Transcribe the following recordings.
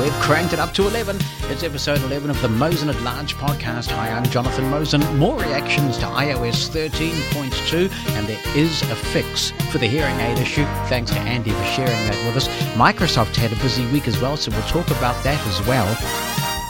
We've cranked it up to 11. It's episode 11 of the Mosen at Large podcast. Hi, I'm Jonathan Mosen. More reactions to iOS 13.2, and there is a fix for the hearing aid issue. Thanks to Andy for sharing that with us. Microsoft had a busy week as well, so we'll talk about that as well.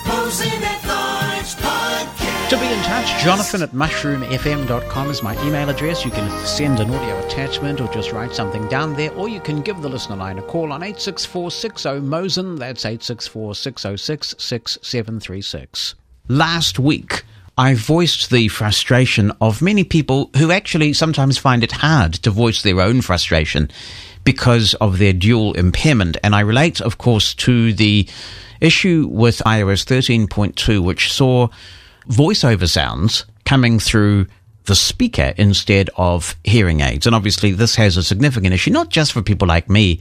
Mosen at Large podcast. To be in touch, Jonathan at mushroomfm.com is my email address. You can send an audio attachment or just write something down there, or you can give the listener line a call on 864-60-MOSEN. That's 864-606-6736. Last week, I voiced the frustration of many people who actually sometimes find it hard to voice their own frustration because of their dual impairment. And I relate, of course, to the issue with iOS 13.2, which saw VoiceOver sounds coming through the speaker instead of hearing aids. And obviously this has a significant issue, not just for people like me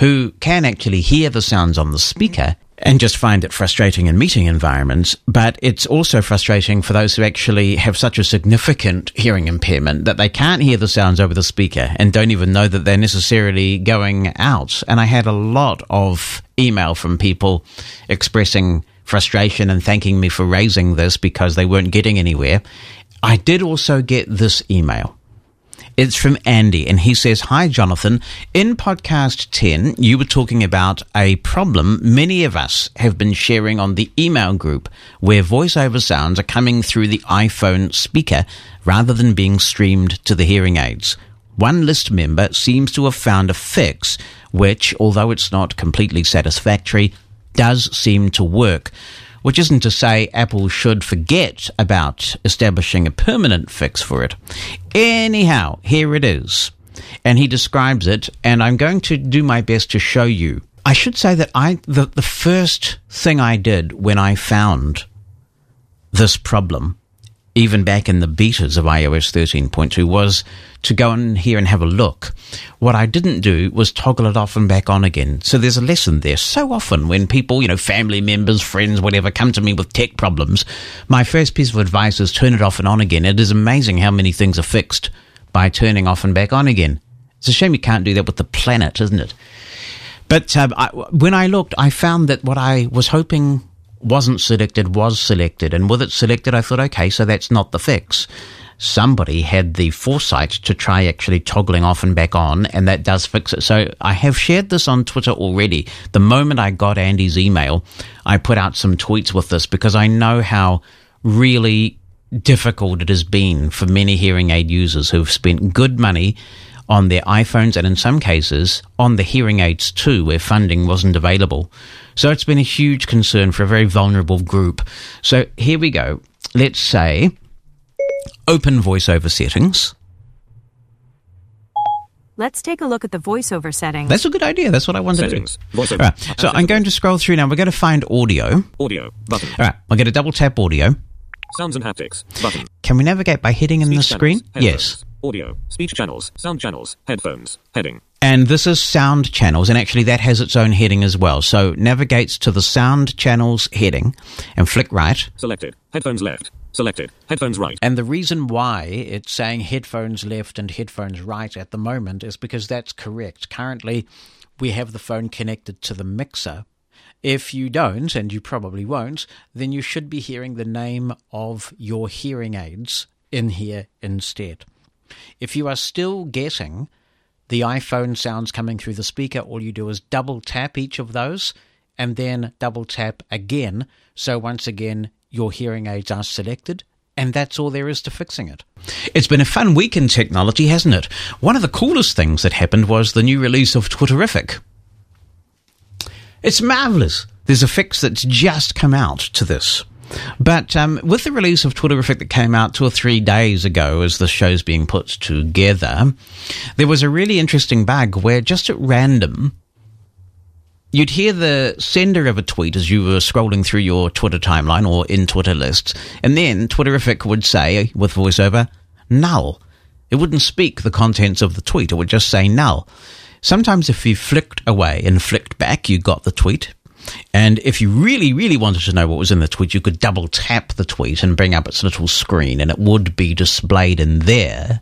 who can actually hear the sounds on the speaker and just find it frustrating in meeting environments, but it's also frustrating for those who actually have such a significant hearing impairment that they can't hear the sounds over the speaker and don't even know that they're necessarily going out. And I had a lot of email from people expressing frustration and thanking me for raising this because they weren't getting anywhere. I did also get this email. It's from Andy, and he says, "Hi, Jonathan. In podcast 10, you were talking about a problem many of us have been sharing on the email group where voiceover sounds are coming through the iPhone speaker rather than being streamed to the hearing aids. One list member seems to have found a fix, which, although it's not completely satisfactory, does seem to work, which isn't to say Apple should forget about establishing a permanent fix for it. Anyhow, here it is." And he describes it, and I'm going to do my best to show you. I should say that the first thing I did when I found this problem, even back in the betas of iOS 13.2, was to go in here and have a look. What I didn't do was toggle it off and back on again. So there's a lesson there. So often when people, family members, friends, whatever, come to me with tech problems, my first piece of advice is turn it off and on again. It is amazing how many things are fixed by turning off and back on again. It's a shame you can't do that with the planet, isn't it? But when I looked, I found that what I was hoping wasn't selected was selected, and with it selected I thought, okay, so that's not the fix. Somebody had the foresight to try actually toggling off and back on, and that does fix it. So I have shared this on Twitter already. The moment I got Andy's email, I put out some tweets with this because I know how really difficult it has been for many hearing aid users who've spent good money on their iPhones, and in some cases on the hearing aids too, where funding wasn't available. So it's been a huge concern for a very vulnerable group. So here we go. Let's say open VoiceOver settings. Let's take a look at the VoiceOver settings. That's a good idea. That's what I wanted to do. VoiceOver. All right. So I'm going to scroll through now. We're going to find audio. Audio button. All right. I'm going to double tap audio. Sounds and haptics button. Can we navigate by heading in the screen? Yes. Audio, speech channels, sound channels, headphones, heading. And this is sound channels, and actually that has its own heading as well. So navigates to the sound channels heading and flick right. Selected, headphones left, selected, headphones right. And the reason why it's saying headphones left and headphones right at the moment is because that's correct. Currently, we have the phone connected to the mixer. If you don't, and you probably won't, then you should be hearing the name of your hearing aids in here instead. If you are still getting the iPhone sounds coming through the speaker, all you do is double tap each of those and then double tap again. So once again, your hearing aids are selected, and that's all there is to fixing it. It's been a fun week in technology, hasn't it? One of the coolest things that happened was the new release of Twitterrific. It's marvelous. There's a fix that's just come out to this. But with the release of Twitterrific that came out 2 or 3 days ago as the show's being put together, there was a really interesting bug where just at random, you'd hear the sender of a tweet as you were scrolling through your Twitter timeline or in Twitter lists, and then Twitterrific would say, with VoiceOver, null. It wouldn't speak the contents of the tweet. It would just say null. Sometimes if you flicked away and flicked back, you got the tweet. And if you really, really wanted to know what was in the tweet, you could double tap the tweet and bring up its little screen, and it would be displayed in there.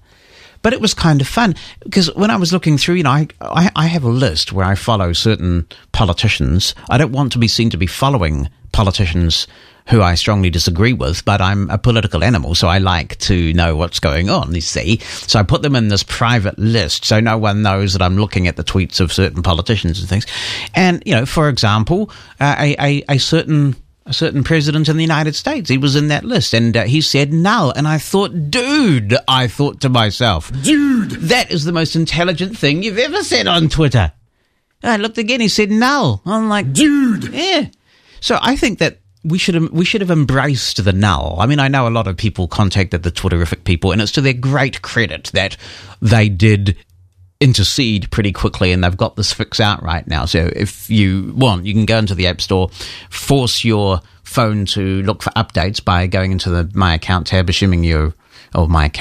But it was kind of fun because when I was looking through, you know, I have a list where I follow certain politicians. I don't want to be seen to be following politicians who I strongly disagree with, but I'm a political animal, so I like to know what's going on, you see. So I put them in this private list so no one knows that I'm looking at the tweets of certain politicians and things. And, you know, for example, a certain president in the United States, he was in that list, and he said null. And I thought, dude, I thought to myself, dude, that is the most intelligent thing you've ever said on Twitter. And I looked again, he said null. I'm like, dude. Yeah. So I think that we should have embraced the null. I mean, I know a lot of people contacted the Twitterrific people, and it's to their great credit that they did intercede pretty quickly, and they've got this fix out right now. So if you want, you can go into the App Store, force your phone to look for updates by going into the My Account tab, assuming that you're running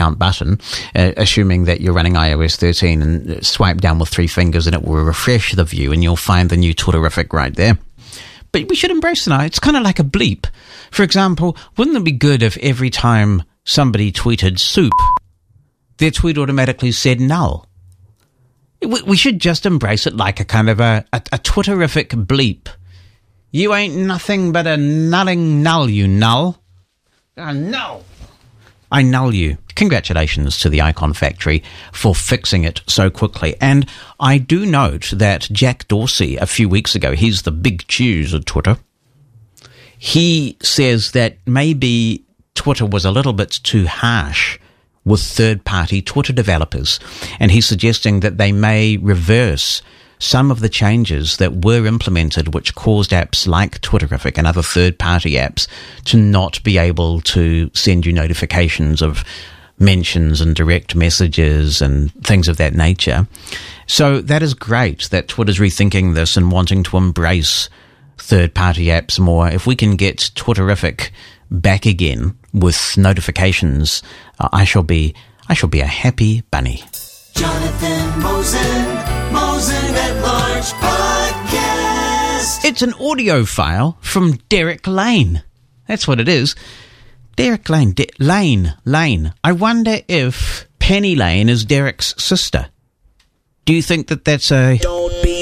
iOS 13, and swipe down with three fingers and it will refresh the view and you'll find the new Twitterrific right there. But we should embrace it now. It's kind of like a bleep. For example, wouldn't it be good if every time somebody tweeted soup, their tweet automatically said null? We should just embrace it like a kind of a Twitterrific bleep. You ain't nothing but a nulling null, you null. No. I null you. Congratulations to the Icon Factory for fixing it so quickly. And I do note that Jack Dorsey, a few weeks ago, he's the big cheese at Twitter. He says that maybe Twitter was a little bit too harsh with third-party Twitter developers, and he's suggesting that they may reverse some of the changes that were implemented which caused apps like Twitterrific and other third-party apps to not be able to send you notifications of mentions and direct messages and things of that nature. So that is great that Twitter's rethinking this and wanting to embrace third-party apps more. If we can get Twitterrific back again with notifications, I shall be a happy bunny. Jonathan Mosen at Large Podcast. It's an audio file from Derek Lane. That's what it is. Derek Lane. Lane. I wonder if Penny Lane is Derek's sister. Do you think that that's a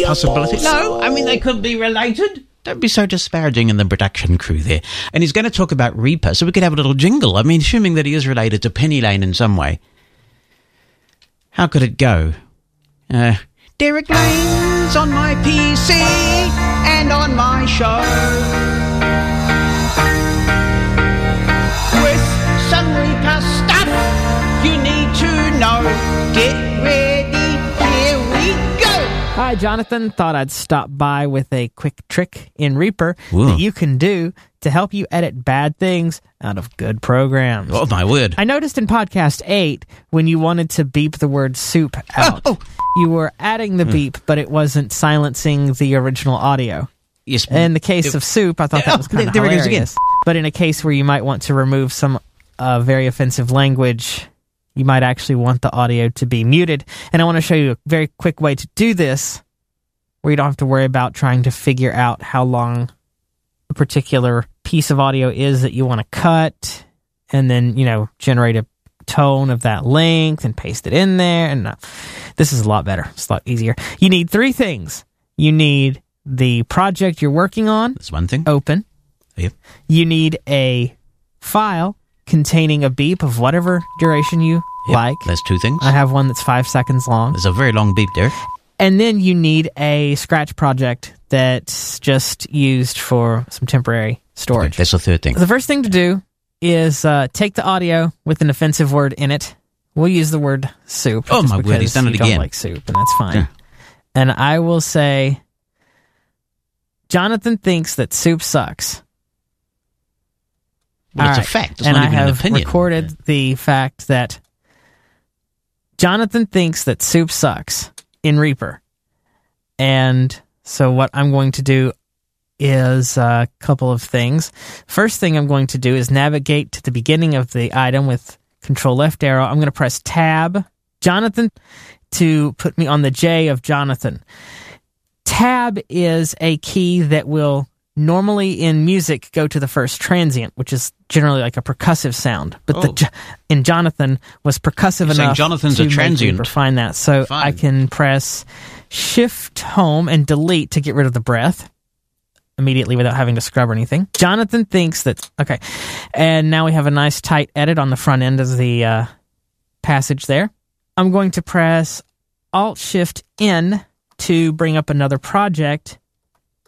possibility? No, I mean, they could be related. Don't be so disparaging in the production crew there. And he's going to talk about Reaper, so we could have a little jingle. I mean, assuming that he is related to Penny Lane in some way. How could it go? Derek Lane's on my PC and on my show with some Reaper stuff you need to know. Get ready, here we go. Hi, Jonathan. Thought I'd stop by with a quick trick in Reaper that you can do to help you edit bad things out of good programs. Oh, my word. I noticed in podcast 8 when you wanted to beep the word soup out, you were adding the beep, but it wasn't silencing the original audio. Yes. In the case of soup, I thought that was kind of hilarious. There it goes again. But in a case where you might want to remove some very offensive language, you might actually want the audio to be muted. And I want to show you a very quick way to do this where you don't have to worry about trying to figure out how long a particular piece of audio is that you want to cut and then, you know, generate a tone of that length and paste it in there. And this is a lot better. It's a lot easier. You need three things. You need the project you're working on. That's one thing. Open. Yep. You need a file containing a beep of whatever duration you like. That's two things. I have one that's 5 seconds long. There's a very long beep there. And then you need a scratch project that's just used for some temporary storage. Okay, that's the third thing. The first thing to do is take the audio with an offensive word in it. We'll use the word soup. Oh, my word, he's done it again. Don't like soup, and that's fine. Yeah. And I will say, Jonathan thinks that soup sucks. Well, it's a fact. It's not even an opinion. And I have recorded the fact that Jonathan thinks that soup sucks in Reaper. And so what I'm going to do is a couple of things. First thing I'm going to do is navigate to the beginning of the item with Control Left Arrow. I'm going to press Tab, Jonathan, to put me on the J of Jonathan. Tab is a key that will normally in music go to the first transient, which is generally like a percussive sound. But in Jonathan was percussive enough Jonathan's to a transient. Refine that. So fine. I can press Shift Home and Delete to get rid of the breath immediately without having to scrub or anything. Jonathan thinks that... Okay. And now we have a nice tight edit on the front end of the passage there. I'm going to press Alt-Shift-N to bring up another project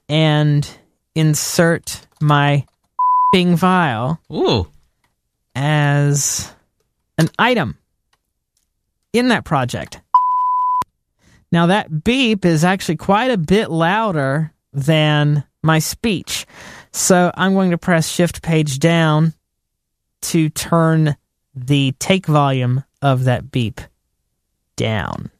and... insert my f***ing file as an item in that project. Now that beep is actually quite a bit louder than my speech. So I'm going to press Shift Page Down to turn the take volume of that beep down.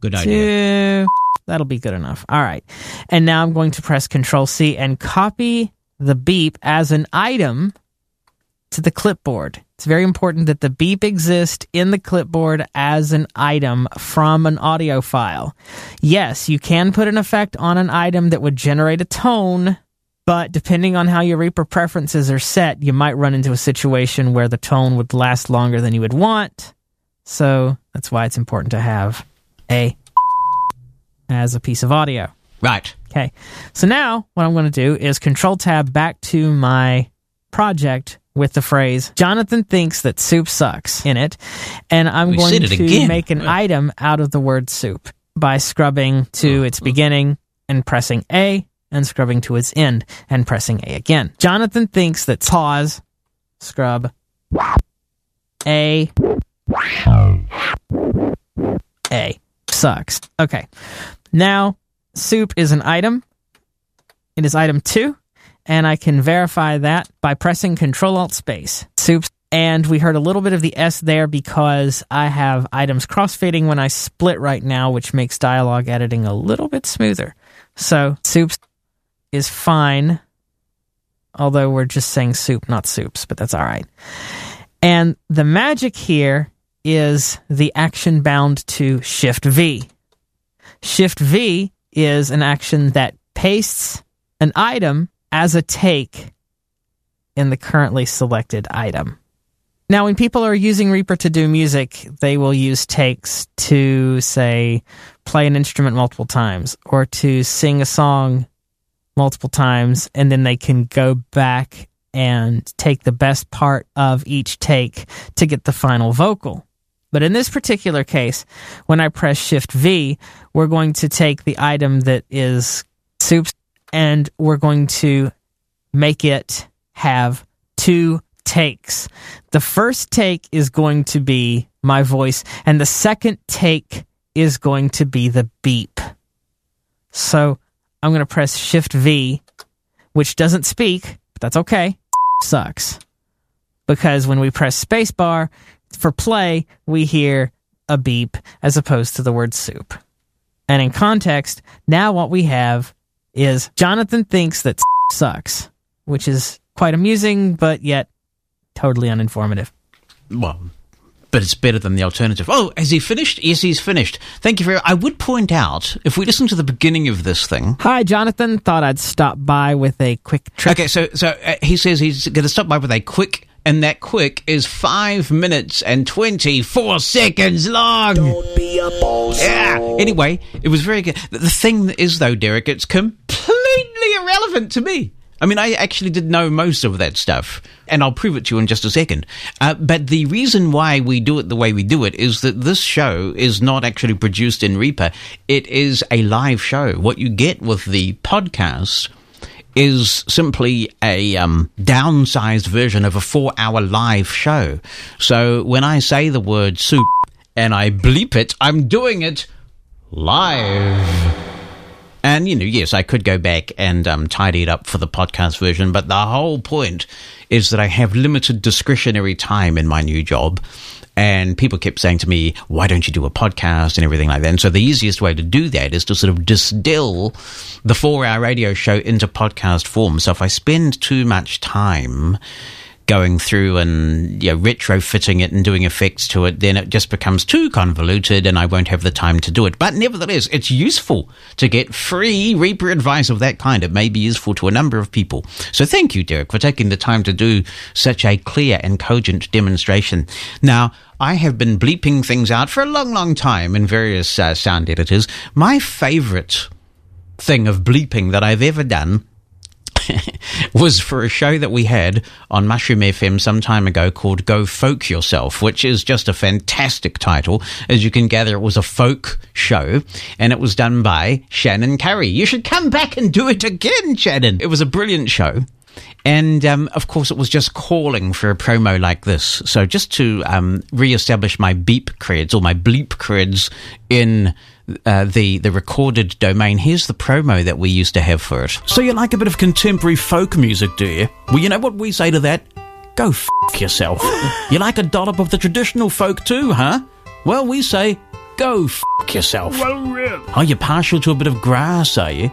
Good idea. That'll be good enough. All right. And now I'm going to press Control-C and copy the beep as an item to the clipboard. It's very important that the beep exist in the clipboard as an item from an audio file. Yes, you can put an effect on an item that would generate a tone, but depending on how your Reaper preferences are set, you might run into a situation where the tone would last longer than you would want. So that's why it's important to have a... as a piece of audio. Right. Okay. So now what I'm going to do is Control-Tab back to my project with the phrase, Jonathan thinks that soup sucks in it, and I'm going to make an item out of the word soup by scrubbing to its beginning and pressing A and scrubbing to its end and pressing A again. Jonathan thinks that pause, scrub, A. Sucks. Okay. Now, soup is an item. It is item 2, and I can verify that by pressing Control-Alt-Space. Soup. And we heard a little bit of the S there because I have items crossfading when I split right now, which makes dialogue editing a little bit smoother. So, soup is fine, although we're just saying soup, not soups, but that's all right. And the magic here is the action bound to Shift V. Shift V is an action that pastes an item as a take in the currently selected item. Now, when people are using Reaper to do music, they will use takes to, say, play an instrument multiple times or to sing a song multiple times, and then they can go back and take the best part of each take to get the final vocal. But in this particular case, when I press Shift-V, we're going to take the item that is soups, and we're going to make it have 2 takes. The first take is going to be my voice, and the second take is going to be the beep. So I'm going to press Shift-V, which doesn't speak, but that's okay. Sucks. Because when we press spacebar for play, we hear a beep as opposed to the word soup. And in context, now what we have is Jonathan thinks that sucks, which is quite amusing, but yet totally uninformative. Well, but it's better than the alternative. Oh, has he finished? Yes, he's finished. Thank you very much. I would point out, if we listen to the beginning of this thing... Hi, Jonathan. Thought I'd stop by with a quick trick. Okay, so he says he's going to stop by with a quick... And that quick is 5 minutes and 24 seconds long. Don't be a boss. Yeah. Anyway, it was very good. The thing is, though, Derek, it's completely irrelevant to me. I mean, I actually did know most of that stuff, and I'll prove it to you in just a second. But the reason why we do it the way we do it is that this show is not actually produced in Reaper. It is a live show. What you get with the podcast is simply a downsized version of a 4-hour live show. So when I say the word soup and I bleep it, I'm doing it live. And, you know, yes, I could go back and tidy it up for the podcast version, but the whole point is that I have limited discretionary time in my new job. And people kept saying to me, why don't you do a podcast and everything like that? And so the easiest way to do that is to sort of distill the 4-hour radio show into podcast form. So if I spend too much time going through and retrofitting it and doing effects to it, then it just becomes too convoluted and I won't have the time to do it. But nevertheless, it's useful to get free Reaper advice of that kind. It may be useful to a number of people. So thank you, Derek, for taking the time to do such a clear and cogent demonstration. Now, I have been bleeping things out for a long, long time in various sound editors. My favorite thing of bleeping that I've ever done was for a show that we had on Mushroom FM some time ago called Go Folk Yourself, which is just a fantastic title. As you can gather, it was a folk show, and it was done by Shannon Curry. You should come back and do it again, Shannon. It was a brilliant show. And, of course, it was just calling for a promo like this. So just to reestablish my beep creds or my bleep creds in the recorded domain, here's the promo that we used to have for it. So you like a bit of contemporary folk music, do you? Well, you know what we say to that? Go f*** yourself. You like a dollop of the traditional folk too, huh? Well, we say, go f*** yourself. Well, really? Oh, you're partial to a bit of grass, are you?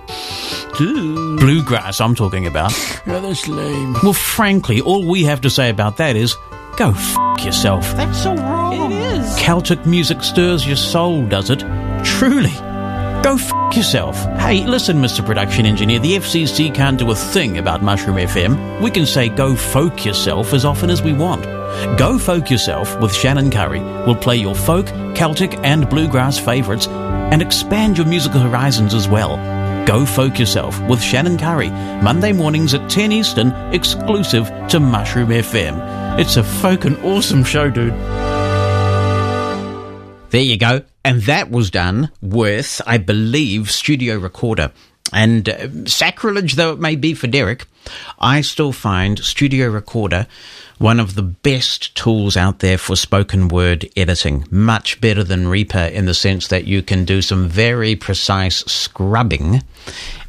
Bluegrass, I'm talking about. Yeah, that's lame. Well, frankly, all we have to say about that is, go f*** yourself. That's so wrong. It is. Celtic music stirs your soul, does it? Truly. Go f*** yourself. Hey, listen, Mr. Production Engineer, the FCC can't do a thing about Mushroom FM. We can say go folk yourself as often as we want. Go Folk Yourself with Shannon Curry will play your folk, Celtic and bluegrass favourites and expand your musical horizons as well. Go Folk Yourself with Shannon Curry, Monday mornings at 10 Eastern, exclusive to Mushroom FM. It's a fucking awesome show, dude. There you go. And that was done with, I believe, Studio Recorder. And sacrilege though it may be for Derek, I still find Studio Recorder one of the best tools out there for spoken word editing. Much better than Reaper in the sense that you can do some very precise scrubbing.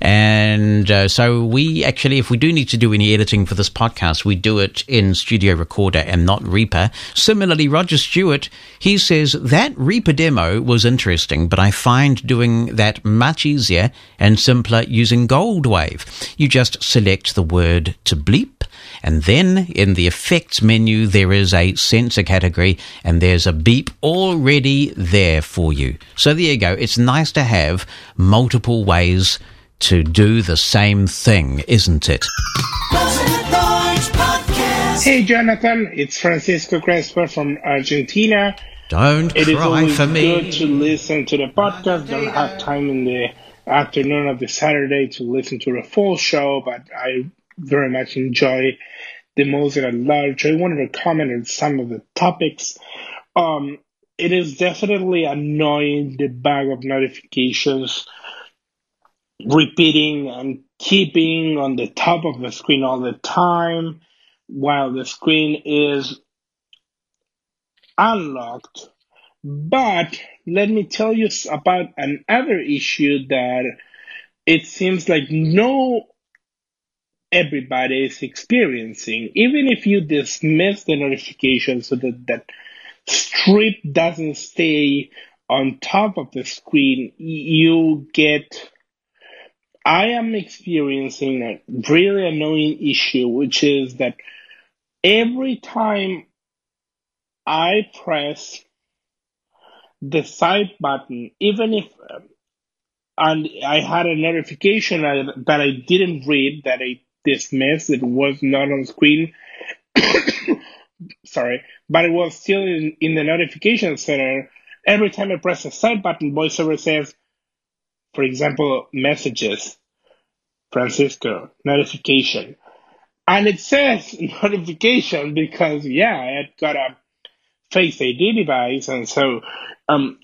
And so we actually, if we do need to do any editing for this podcast, we do it in Studio Recorder and not Reaper. Similarly, Roger Stewart, he says that Reaper demo was interesting, but I find doing that much easier and simpler using Goldwave. You just select the word to bleep, and then in the effects menu, there is a sensor category and there's a beep already there for you. So there you go. It's nice to have multiple ways to do the same thing, isn't it? Hey, Jonathan, it's Francisco Crespo from Argentina. Don't it cry for me. It is good to listen to the podcast. Don't have time in the afternoon of the Saturday to listen to the full show, but I very much enjoy the Mosen at large. I wanted to comment on some of the topics. It is definitely annoying, the bug of notifications repeating and keeping on the top of the screen all the time while the screen is unlocked. But let me tell you about another issue that it seems like no everybody is experiencing. Even if you dismiss the notifications so that that strip doesn't stay on top of the screen, you get... I am experiencing a really annoying issue, which is that every time I press the side button, even if and I had a notification that I didn't read, that I dismissed, it was not on screen, sorry, but it was still in the notification center. Every time I press the side button, VoiceOver says, for example, messages, Francisco, notification. And it says notification because, yeah, I had got a Face ID device. And so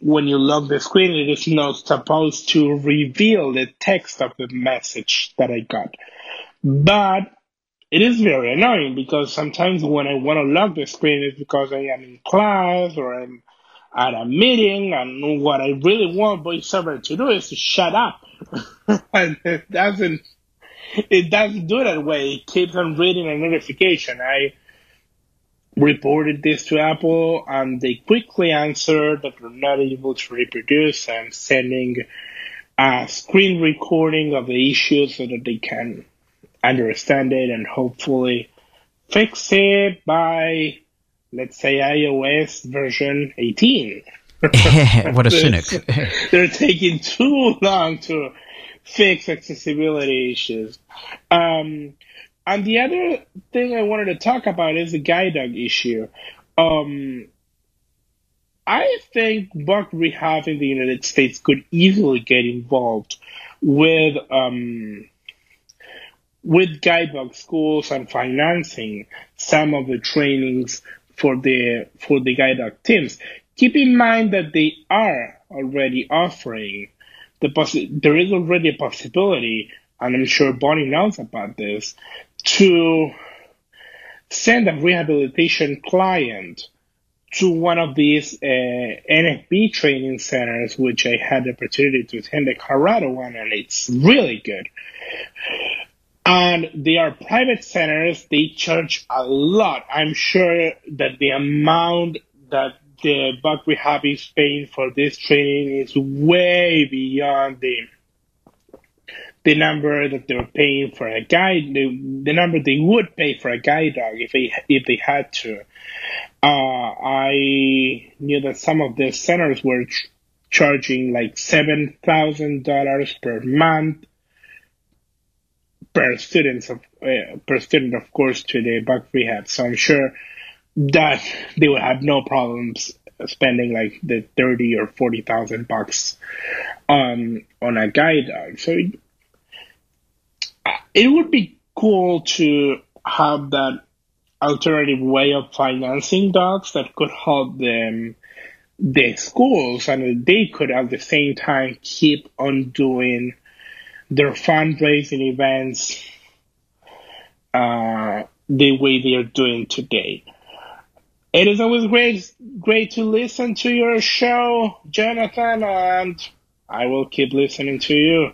when you lock the screen, it is not supposed to reveal the text of the message that I got. But it is very annoying because sometimes when I want to lock the screen, it's because I am in class or I'm at a meeting, and what I really want VoiceOver to do is to shut up. And it doesn't do that way. It keeps on reading a notification. I reported this to Apple, and they quickly answered that we're not able to reproduce. I'm sending a screen recording of the issue so that they can understand it and hopefully fix it by, let's say, iOS version 18. What a cynic. They're taking too long to fix accessibility issues. And the other thing I wanted to talk about is the guide dog issue. I think Buck Rehab in the United States could easily get involved with guide dog schools and financing some of the trainings for the guide dog teams. Keep in mind that they are already offering there is already a possibility, and I'm sure Bonnie knows about this, to send a rehabilitation client to one of these NFB training centers, which I had the opportunity to attend, the Colorado one, and it's really good. And they are private centers. They charge a lot. I'm sure that the amount that the Buck Rehab is paying for this training is way beyond the number that they're paying for a guide, the number they would pay for a guide dog if they had to. I knew that some of the centers were charging like $7,000 per month per student, of course, to the Buck Rehab. So I'm sure that they would have no problems spending like the $30,000 or $40,000 on a guide dog. So it would be cool to have that alternative way of financing dogs that could help them, the schools, and they could at the same time keep on doing their fundraising events the way they are doing today. It is always great to listen to your show, Jonathan, and I will keep listening to you.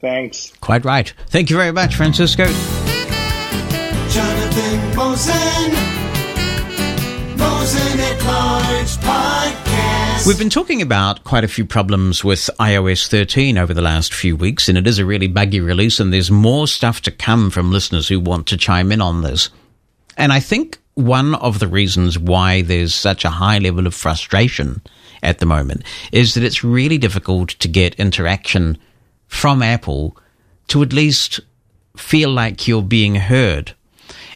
Thanks. Quite right. Thank you very much, Francisco. Jonathan Mosen at Large Podcast. We've been talking about quite a few problems with iOS 13 over the last few weeks, and it is a really buggy release, and there's more stuff to come from listeners who want to chime in on this. And I think one of the reasons why there's such a high level of frustration at the moment is that it's really difficult to get interaction from Apple to at least feel like you're being heard.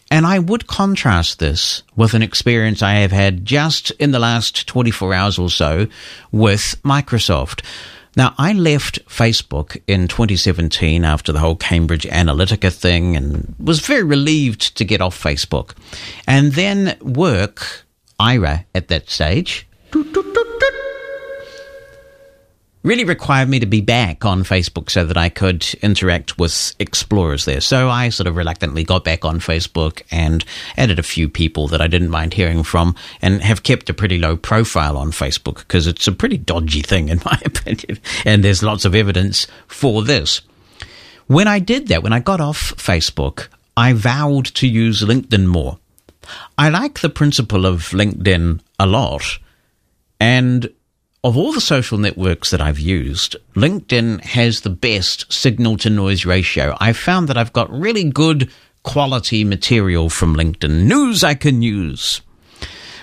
And I would contrast this with an experience I have had just in the last 24 hours or so with Microsoft. Now, I left Facebook in 2017 after the whole Cambridge Analytica thing and was very relieved to get off Facebook. And then work, Aira at that stage, really required me to be back on Facebook so that I could interact with explorers there. So I sort of reluctantly got back on Facebook and added a few people that I didn't mind hearing from, and have kept a pretty low profile on Facebook because it's a pretty dodgy thing in my opinion, and there's lots of evidence for this. When I did that, when I got off Facebook, I vowed to use LinkedIn more. I like the principle of LinkedIn a lot, and of all the social networks that I've used, LinkedIn has the best signal-to-noise ratio. I've found that I've got really good quality material from LinkedIn, news I can use.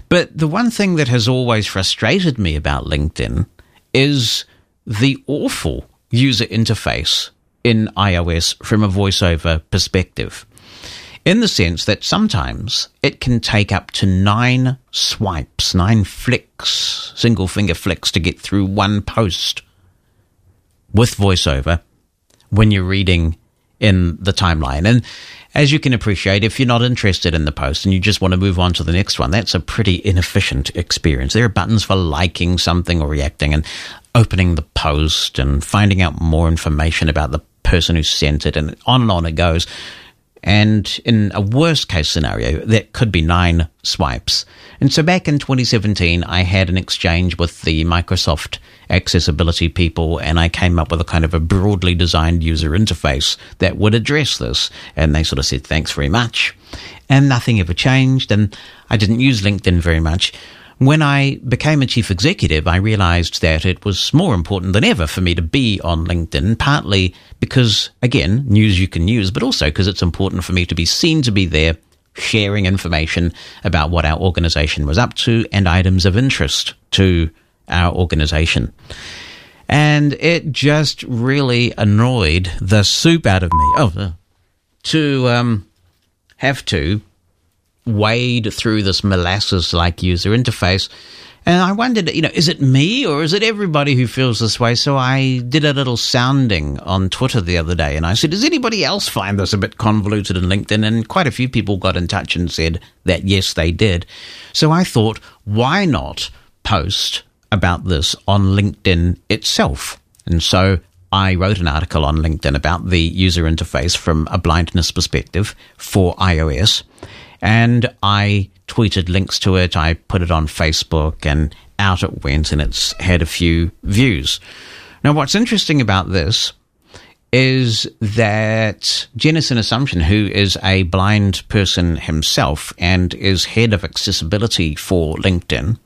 But the one thing that has always frustrated me about LinkedIn is the awful user interface in iOS from a VoiceOver perspective, in the sense that sometimes it can take up to 9 swipes, 9 flicks, single finger flicks to get through one post with VoiceOver when you're reading in the timeline. And as you can appreciate, if you're not interested in the post and you just want to move on to the next one, that's a pretty inefficient experience. There are buttons for liking something or reacting and opening the post and finding out more information about the person who sent it, and on it goes. And in a worst-case scenario, that could be 9 swipes. And so back in 2017, I had an exchange with the Microsoft accessibility people, and I came up with a kind of a broadly designed user interface that would address this. And they sort of said, thanks very much. And nothing ever changed, and I didn't use LinkedIn very much. When I became a chief executive, I realized that it was more important than ever for me to be on LinkedIn, partly because, again, news you can use, but also because it's important for me to be seen to be there, sharing information about what our organization was up to and items of interest to our organization. And it just really annoyed the soup out of me to have to wade through this molasses-like user interface. And I wondered, is it me or is it everybody who feels this way? So I did a little sounding on Twitter the other day and I said, does anybody else find this a bit convoluted in LinkedIn? And quite a few people got in touch and said that, yes, they did. So I thought, why not post about this on LinkedIn itself? And so I wrote an article on LinkedIn about the user interface from a blindness perspective for iOS. And I tweeted links to it. I put it on Facebook and out it went, and it's had a few views. Now, what's interesting about this is that Jennison Assumption, who is a blind person himself and is head of accessibility for LinkedIn,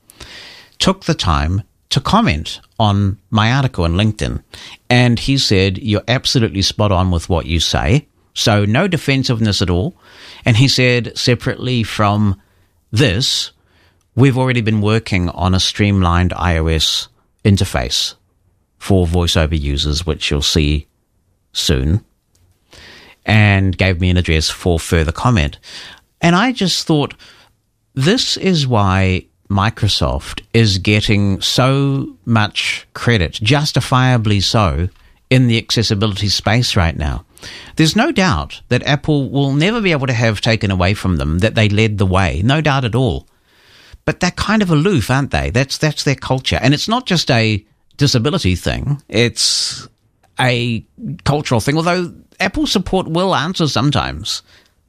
took the time to comment on my article on LinkedIn. And he said, you're absolutely spot on with what you say. So no defensiveness at all. And he said, separately from this, we've already been working on a streamlined iOS interface for VoiceOver users, which you'll see soon, and gave me an address for further comment. And I just thought, this is why Microsoft is getting so much credit, justifiably so, in the accessibility space right now. There's no doubt that Apple will never be able to have taken away from them that they led the way, no doubt at all. But they're kind of aloof, aren't they? That's their culture. And it's not just a disability thing. It's a cultural thing, although Apple support will answer sometimes.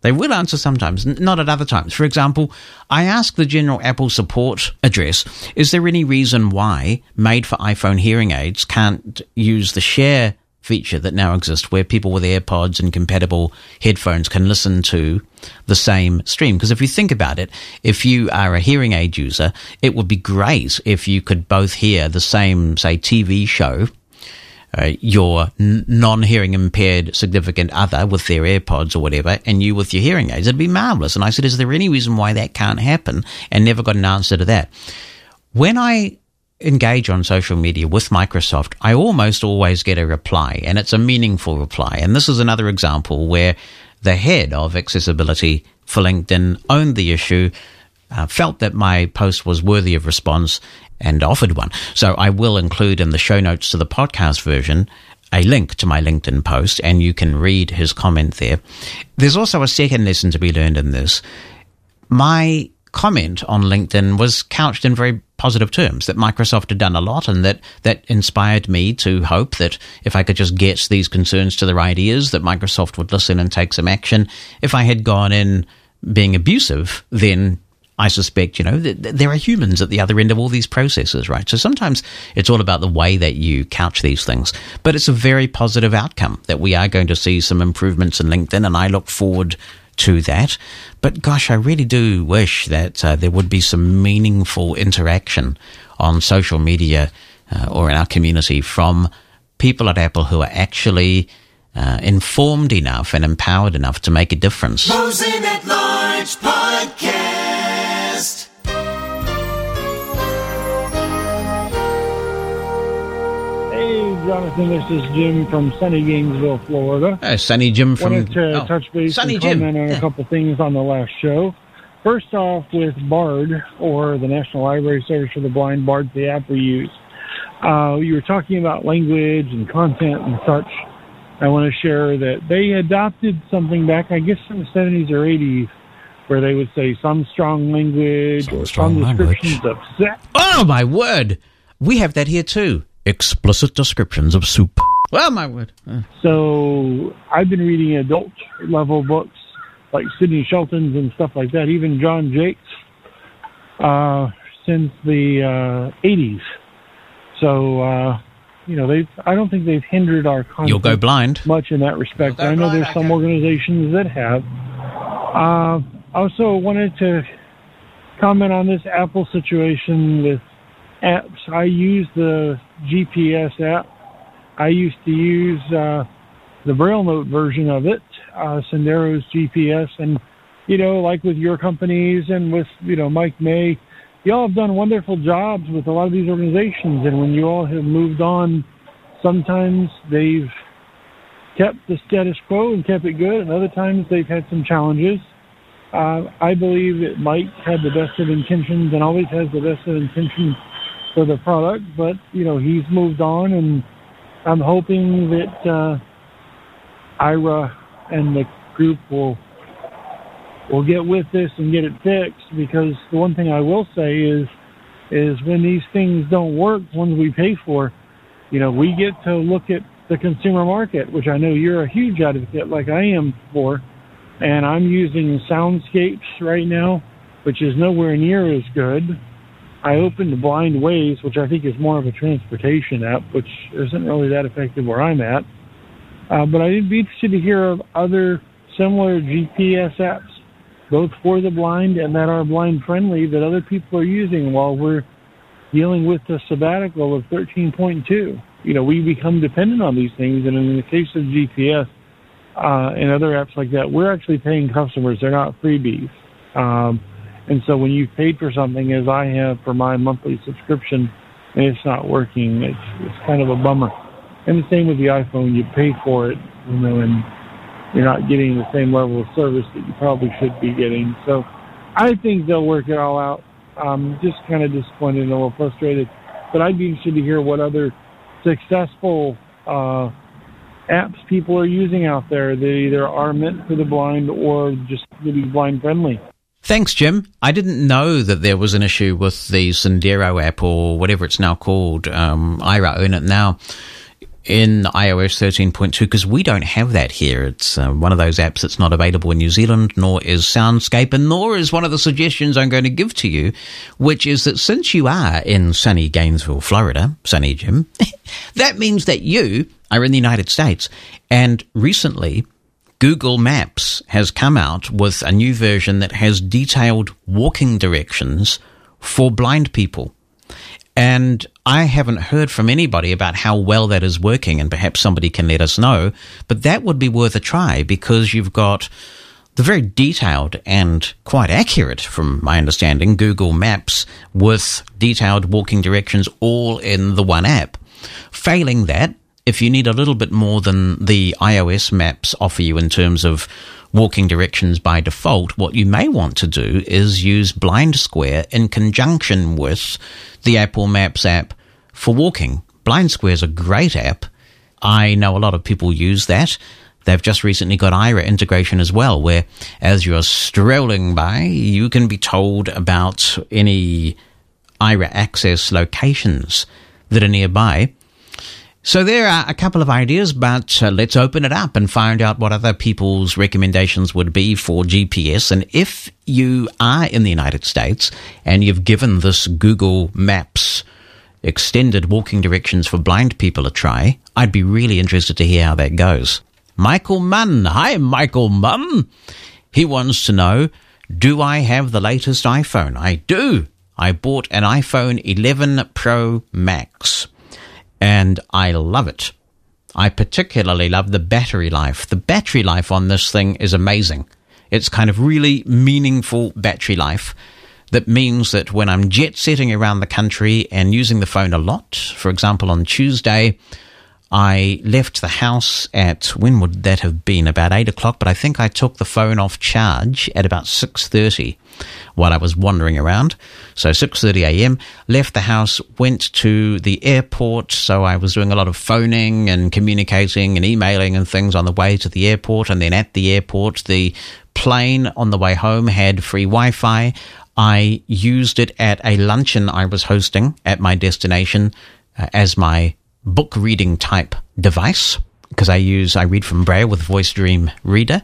They will answer sometimes, not at other times. For example, I asked the general Apple support address, is there any reason why made for iPhone hearing aids can't use the share feature that now exists where people with AirPods and compatible headphones can listen to the same stream? Because if you think about it, if you are a hearing aid user, it would be great if you could both hear the same, say, TV show, your non-hearing impaired significant other with their AirPods or whatever, and you with your hearing aids. It'd be marvelous. And I said, is there any reason why that can't happen? And never got an answer to that. When I engage on social media with Microsoft, I almost always get a reply, and it's a meaningful reply. And this is another example where the head of accessibility for LinkedIn owned the issue, felt that my post was worthy of response, and offered one. So I will include in the show notes to the podcast version a link to my LinkedIn post, and you can read his comment there. There's also a second lesson to be learned in this. My comment on LinkedIn was couched in very positive terms, that Microsoft had done a lot, and that inspired me to hope that if I could just get these concerns to their right ears, that Microsoft would listen and take some action. If I had gone in being abusive, then I suspect, there are humans at the other end of all these processes, right? So sometimes it's all about the way that you couch these things. But it's a very positive outcome that we are going to see some improvements in LinkedIn, and I look forward to that. But gosh, I really do wish that there would be some meaningful interaction on social media or in our community from people at Apple who are actually informed enough and empowered enough to make a difference. Mosen at Large Podcast. Jonathan, this is Jim from sunny Gainesville, Florida. Sunny Jim from... Wanted to touch base sunny and comment on a couple things on the last show. First off, with BARD, or the National Library Service for the Blind, BARD, the app we use. You were talking about language and content and such. I want to share that they adopted something back, I guess, in the 70s or 80s, where they would say some strong language or some descriptions of sex. Oh, my word! We have that here, too. Explicit descriptions of soup. Well, my word. So I've been reading adult-level books like Sidney Shelton's and stuff like that, even John Jakes, since the 80s. So, I don't think they've hindered our content You'll go blind. Much in that respect. I know there's some organizations that have. Also wanted to comment on this Apple situation with apps. I use the GPS app. I used to use the Braille Note version of it, Sendero's GPS, and you know, like with your companies and with, you know, Mike May, y'all have done wonderful jobs with a lot of these organizations. And when you all have moved on, sometimes they've kept the status quo and kept it good, and other times they've had some challenges. I believe that Mike had the best of intentions and always has the best of intentions for the product, but, you know, he's moved on, and I'm hoping that Aira and the group will get with this and get it fixed, because the one thing I will say is when these things don't work, ones we pay for, you know, we get to look at the consumer market, which I know you're a huge advocate like I am for, and I'm using Soundscapes right now, which is nowhere near as good. I opened Blind Ways, which I think is more of a transportation app, which isn't really that effective where I'm at. But I'd be interested to hear of other similar GPS apps, both for the blind and that are blind-friendly, that other people are using while we're dealing with the sabbatical of 13.2. You know, we become dependent on these things, and in the case of GPS and other apps like that, we're actually paying customers. They're not freebies. And so when you've paid for something, as I have for my monthly subscription, and it's not working, it's kind of a bummer. And the same with the iPhone. You pay for it, you know, and you're not getting the same level of service that you probably should be getting. So I think they'll work it all out. I'm just kind of disappointed and a little frustrated. But I'd be interested to hear what other successful apps people are using out there that either are meant for the blind or just really blind-friendly. Thanks, Jim. I didn't know that there was an issue with the Sendero app or whatever it's now called. Aira own it now. In iOS 13.2, because we don't have that here. It's one of those apps that's not available in New Zealand, nor is Soundscape, and nor is one of the suggestions I'm going to give to you, which is that since you are in sunny Gainesville, Florida, sunny Jim, that means that you are in the United States. And recently, Google Maps has come out with a new version that has detailed walking directions for blind people. And I haven't heard from anybody about how well that is working, and perhaps somebody can let us know. But that would be worth a try, because you've got the very detailed and quite accurate, from my understanding, Google Maps with detailed walking directions all in the one app. Failing that, if you need a little bit more than the iOS maps offer you in terms of walking directions by default, what you may want to do is use BlindSquare in conjunction with the Apple Maps app for walking. BlindSquare is a great app. I know a lot of people use that. They've just recently got Aira integration as well, where as you're strolling by, you can be told about any Aira access locations that are nearby. So there are a couple of ideas, but let's open it up and find out what other people's recommendations would be for GPS. And if you are in the United States and you've given this Google Maps extended walking directions for blind people a try, I'd be really interested to hear how that goes. Michael Mann. Hi, Michael Mann. He wants to know, do I have the latest iPhone? I do. I bought an iPhone 11 Pro Max. And I love it. I particularly love the battery life. The battery life on this thing is amazing. It's kind of really meaningful battery life. That means that when I'm jet-setting around the country and using the phone a lot, for example, on Tuesday, I left the house at, when would that have been? About 8 o'clock, but I think I took the phone off charge at about 6:30 while I was wandering around. So 6:30 a.m., left the house, went to the airport, so I was doing a lot of phoning and communicating and emailing and things on the way to the airport, and then at the airport, the plane on the way home had free Wi-Fi. I used it at a luncheon I was hosting at my destination as my book reading type device, because I read from Braille with Voice Dream Reader.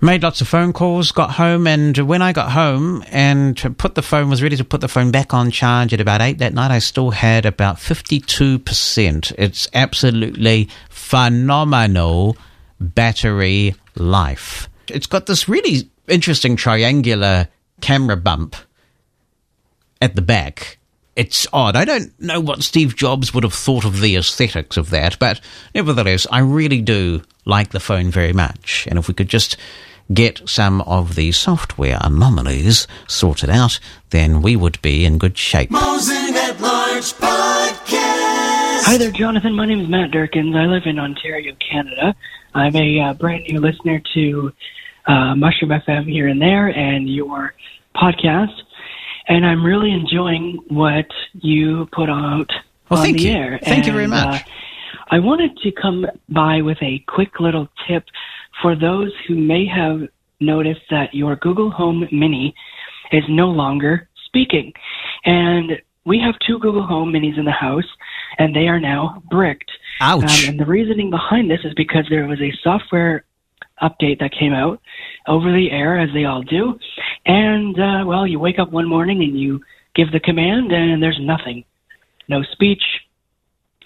Made lots of phone calls, got home, and when I got home and was ready to put the phone back on charge at about 8 that night, I still had about 52%. It's absolutely phenomenal battery life. It's got this really interesting triangular camera bump at the back. It's odd. I don't know what Steve Jobs would have thought of the aesthetics of that, but nevertheless, I really do like the phone very much. And if we could just get some of the software anomalies sorted out, then we would be in good shape. Mosen at Large Podcast. Hi there, Jonathan. My name is Matt Durkins. I live in Ontario, Canada. I'm a brand new listener to Mushroom FM here and there and your podcast, and I'm really enjoying what you put out on the air. Thank you very much. I wanted to come by with a quick little tip for those who may have noticed that your Google Home Mini is no longer speaking. And we have two Google Home Minis in the house, and they are now bricked. Ouch. And the reasoning behind this is because there was a software update that came out over the air, as they all do. And, well, you wake up one morning and you give the command, and there's nothing. No speech,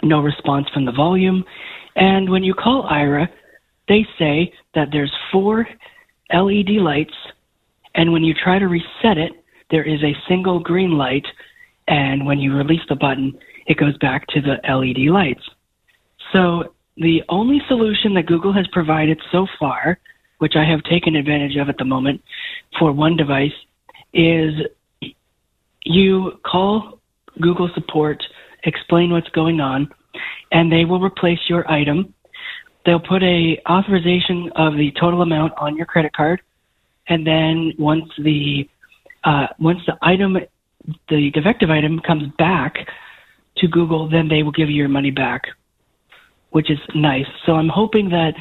no response from the volume. And when you call Aira, they say that there's 4 LED lights, and when you try to reset it, there is a single green light, and when you release the button, it goes back to the LED lights. So the only solution that Google has provided so far, which I have taken advantage of at the moment for one device, is you call Google support, explain what's going on, and they will replace your item. They'll put a authorization of the total amount on your credit card, and then once the defective item comes back to Google, then they will give you your money back, which is nice. So I'm hoping that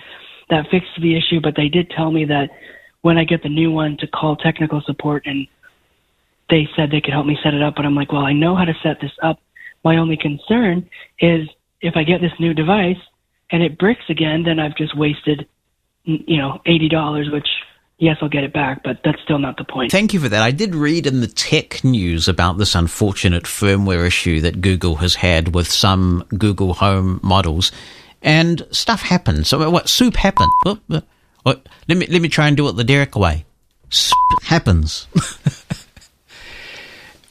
fixed the issue, but they did tell me that when I get the new one to call technical support, and they said they could help me set it up, but I'm like, well, I know how to set this up. My only concern is if I get this new device and it bricks again, then I've just wasted, $80, which, yes, I'll get it back, but that's still not the point. Thank you for that. I did read in the tech news about this unfortunate firmware issue that Google has had with some Google Home models, and stuff happens. So what? Soup happens. Let me try and do it the Derek way. Soup happens.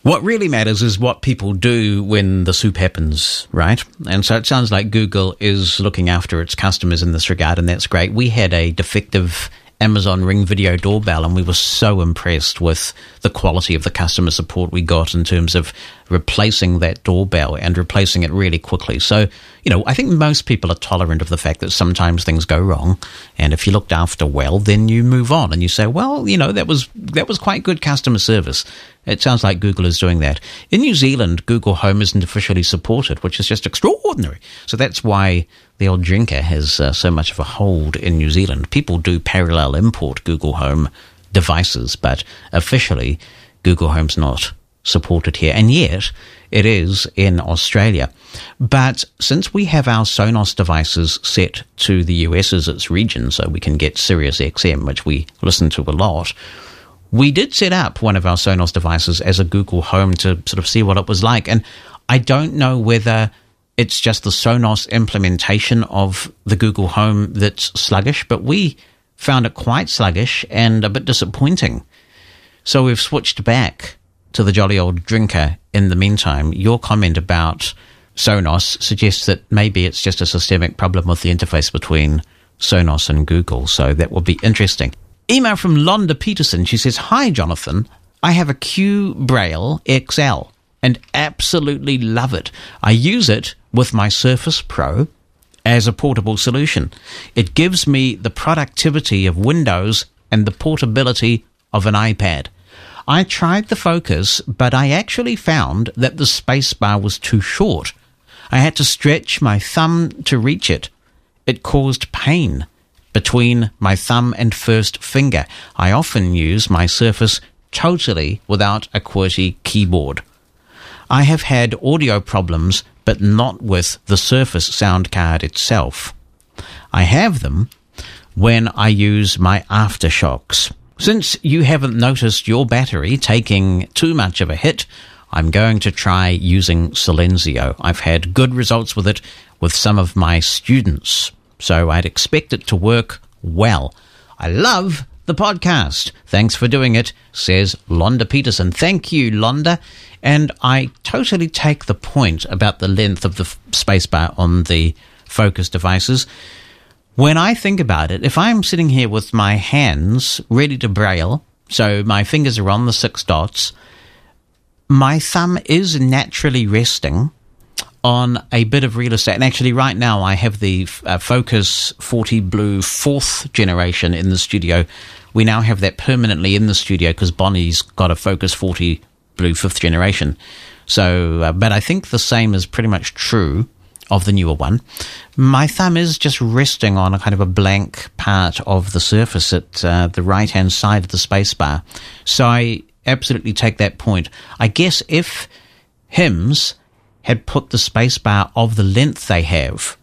What really matters is what people do when the soup happens, right? And so it sounds like Google is looking after its customers in this regard, and that's great. We had a defective Amazon Ring video doorbell, and we were so impressed with the quality of the customer support we got in terms of replacing that doorbell and replacing it really quickly. So, I think most people are tolerant of the fact that sometimes things go wrong, and if you looked after well, then you move on and you say, well, that was quite good customer service. It sounds like Google is doing that. In New Zealand, Google Home isn't officially supported, which is just extraordinary. So that's why the old drinker has so much of a hold in New Zealand. People do parallel import Google Home devices, but officially Google Home's not supported here. And yet it is in Australia. But since we have our Sonos devices set to the US as its region, so we can get Sirius XM, which we listen to a lot, we did set up one of our Sonos devices as a Google Home to sort of see what it was like. And I don't know whether it's just the Sonos implementation of the Google Home that's sluggish, but we found it quite sluggish and a bit disappointing. So we've switched back to the jolly old drinker in the meantime. Your comment about Sonos suggests that maybe it's just a systemic problem with the interface between Sonos and Google. So that will be interesting. Email from Londa Peterson. She says, hi, Jonathan. I have a Q Braille XL and absolutely love it. I use it with my Surface Pro as a portable solution. It gives me the productivity of Windows and the portability of an iPad. I tried the Focus, but I actually found that the spacebar was too short. I had to stretch my thumb to reach it. It caused pain between my thumb and first finger. I often use my Surface totally without a QWERTY keyboard. I have had audio problems, but not with the Surface sound card itself. I have them when I use my aftershocks. Since you haven't noticed your battery taking too much of a hit, I'm going to try using Silenzio. I've had good results with it with some of my students, so I'd expect it to work well. I love the podcast. Thanks for doing it, says Londa Peterson. Thank you, Londa. And I totally take the point about the length of the spacebar on the Focus devices. when I think about it, if I'm sitting here with my hands ready to braille, so my fingers are on the six dots, my thumb is naturally resting on a bit of real estate. And actually right now I have the Focus 40 Blue 4th generation in the studio. We now have that permanently in the studio because Bonnie's got a Focus 40 Blue 5th generation. So, but I think the same is pretty much true of the newer one. My thumb is just resting on a kind of a blank part of the surface at the right-hand side of the spacebar. So I absolutely take that point. I guess if HIMS had put the spacebar of the length they have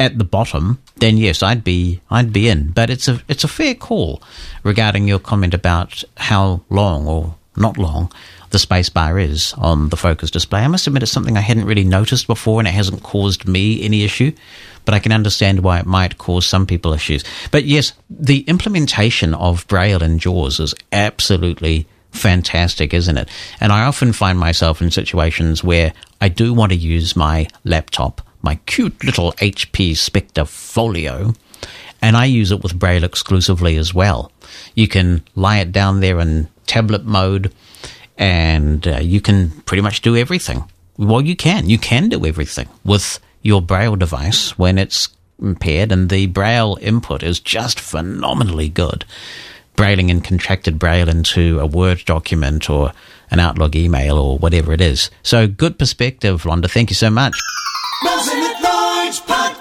at the bottom, then yes, I'd be in. But it's a fair call regarding your comment about how long or not long the spacebar is on the Focus display. I must admit it's something I hadn't really noticed before, and it hasn't caused me any issue, but I can understand why it might cause some people issues. But yes, the implementation of Braille in JAWS is absolutely fantastic, isn't it? And I often find myself in situations where I do want to use my laptop, my cute little HP Spectre Folio, and I use it with Braille exclusively as well. You can lie it down there in tablet mode, and you can pretty much do everything. Well, you can do everything with your Braille device when it's paired, and the Braille input is just phenomenally good. Brailing and contracted Braille into a Word document or an Outlook email or whatever it is. So good perspective, Londa. Thank you so much.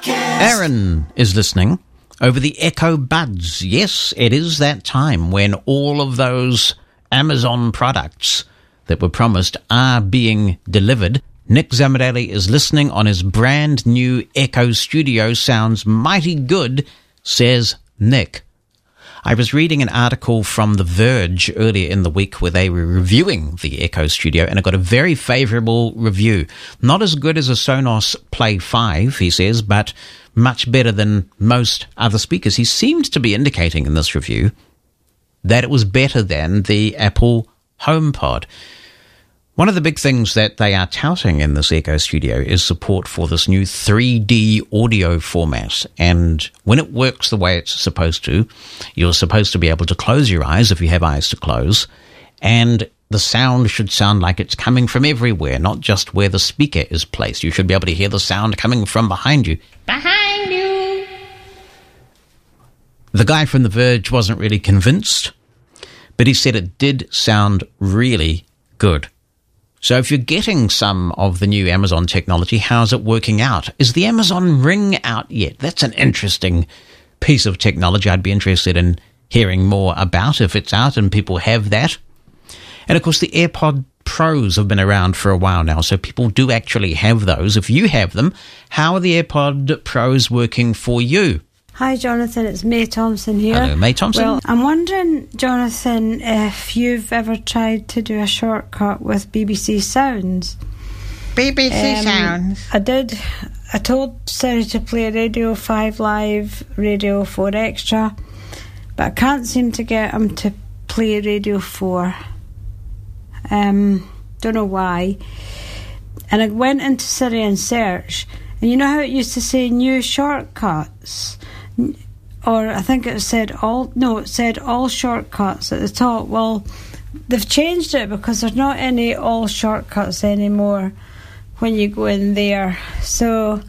Aaron is listening over the Echo Buds. Yes, it is that time when all of those Amazon products that were promised are being delivered. Nick Zamadeli is listening on his brand new Echo Studio. Sounds mighty good, says Nick. I was reading an article from The Verge earlier in the week where they were reviewing the Echo Studio, and it got a very favourable review. Not as good as a Sonos Play 5, he says, but much better than most other speakers. He seemed to be indicating in this review that it was better than the Apple HomePod. One of the big things that they are touting in this Echo Studio is support for this new 3D audio format. And when it works the way it's supposed to, you're supposed to be able to close your eyes if you have eyes to close. And the sound should sound like it's coming from everywhere, not just where the speaker is placed. You should be able to hear the sound coming from behind you. Behind you! The guy from The Verge wasn't really convinced, but he said it did sound really good. So if you're getting some of the new Amazon technology, how's it working out? Is the Amazon Ring out yet? That's an interesting piece of technology I'd be interested in hearing more about if it's out and people have that. And, of course, the AirPod Pros have been around for a while now, so people do actually have those. If you have them, how are the AirPod Pros working for you? Hi, Jonathan. It's Mae Thompson here. Hello, Mae Thompson. Well, I'm wondering, Jonathan, if you've ever tried to do a shortcut with BBC Sounds. BBC Sounds? I did. I told Siri to play Radio 4 Live, Radio 4 Extra, but I can't seem to get them to play Radio 4. Don't know why. And I went into Siri and search, and you know how it used to say new shortcuts? Or I think it said all... No, it said all shortcuts at the top. Well, they've changed it because there's not any all shortcuts anymore when you go in there. So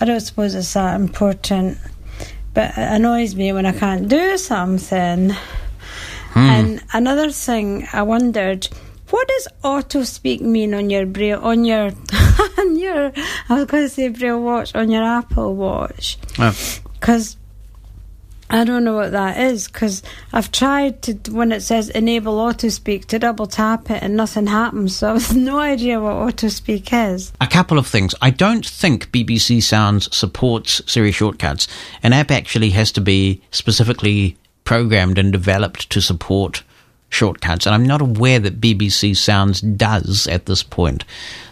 I don't suppose it's that important. But it annoys me when I can't do something. And another thing I wondered... What does auto speak mean on your Braille, I was going to say Braille Watch, on your Apple Watch? Because I don't know what that is, because I've tried to, when it says enable auto speak, to double tap it and nothing happens, so I have no idea what auto speak is. A couple of things. I don't think BBC Sounds supports Siri shortcuts. An app actually has to be specifically programmed and developed to support shortcuts, and I'm not aware that BBC Sounds does at this point.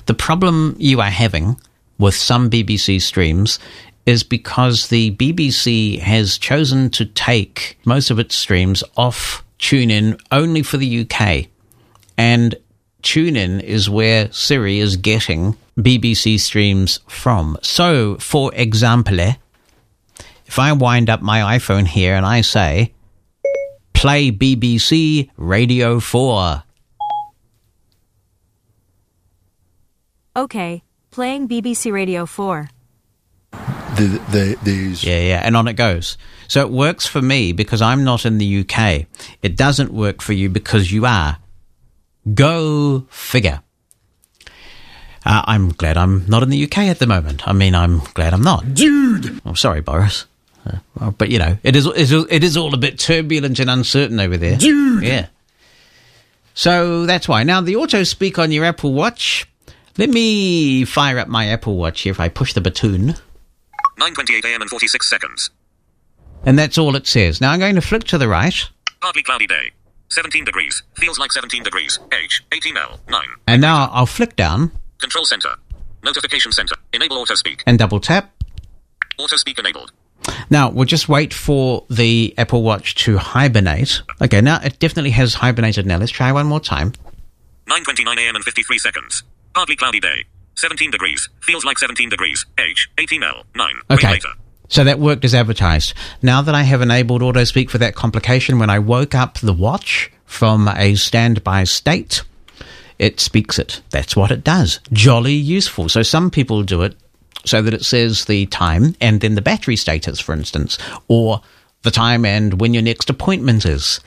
The problem you are having with some BBC streams is because the BBC has chosen to take most of its streams off TuneIn only for the UK, and TuneIn is where Siri is getting BBC streams from. So, for example, If I wind up my iPhone here and I say, play BBC Radio 4. Okay, playing BBC Radio 4. Yeah, and on it goes. So it works for me because I'm not in the UK. It doesn't work for you because you are. Go figure. I'm glad I'm not in the UK at the moment. I mean, I'm glad I'm not. Dude! I'm sorry, Boris. But, you know, it is all a bit turbulent and uncertain over there. Dude! Yeah. So that's why. Now, the auto speak on your Apple Watch. Let me fire up my Apple Watch here if I push the button. 9:28 a.m. and 46 seconds. And that's all it says. Now I'm going to flick to the right. Partly cloudy day. 17 degrees. Feels like 17 degrees. Age, 18L, 9. And now I'll flick down. Control center. Notification center. Enable auto speak. And double tap. Auto speak enabled. Now we'll just wait for the Apple Watch to hibernate. Okay, now it definitely has hibernated now. Let's try one more time. 9:29 a.m. and 53 seconds. Partly cloudy day. 17 degrees. Feels like 17 degrees. Age, 18L, 9. Okay. Later. So that worked as advertised. Now that I have enabled AutoSpeak for that complication, when I woke up the watch from a standby state, it speaks it. That's what it does. Jolly useful. So some people do it so that it says the time and then the battery status, for instance, or the time and when your next appointment is.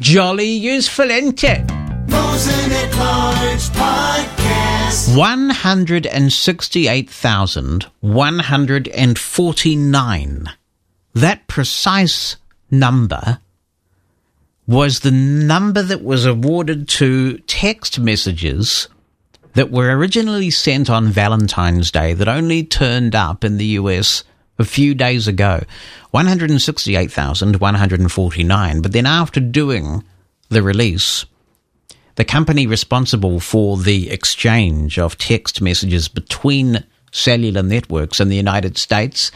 Jolly useful, ain't it? Mosen at Large Podcast. 168,149. That precise number was the number that was awarded to text messages that were originally sent on Valentine's Day that only turned up in the US a few days ago. 168,149. But then after doing the release, the company responsible for the exchange of text messages between cellular networks in the United States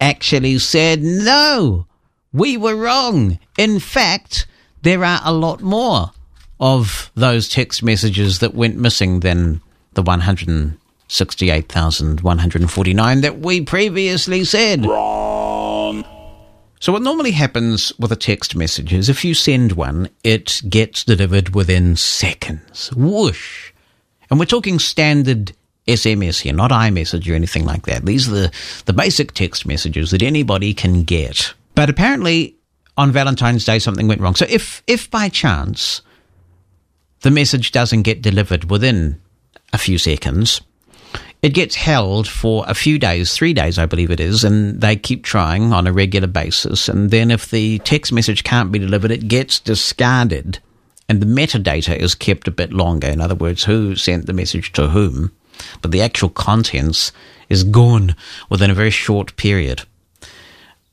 actually said, no, we were wrong. In fact, there are a lot more of those text messages that went missing than the 168,149 that we previously said. Wrong. So what normally happens with a text message is if you send one, it gets delivered within seconds. Whoosh. And we're talking standard SMS here, not iMessage or anything like that. These are the basic text messages that anybody can get. But apparently on Valentine's Day, something went wrong. So if by chance the message doesn't get delivered within a few seconds, it gets held for a few days, 3 days I believe it is, and they keep trying on a regular basis. And then if the text message can't be delivered, it gets discarded and the metadata is kept a bit longer. In other words, who sent the message to whom, but the actual contents is gone within a very short period.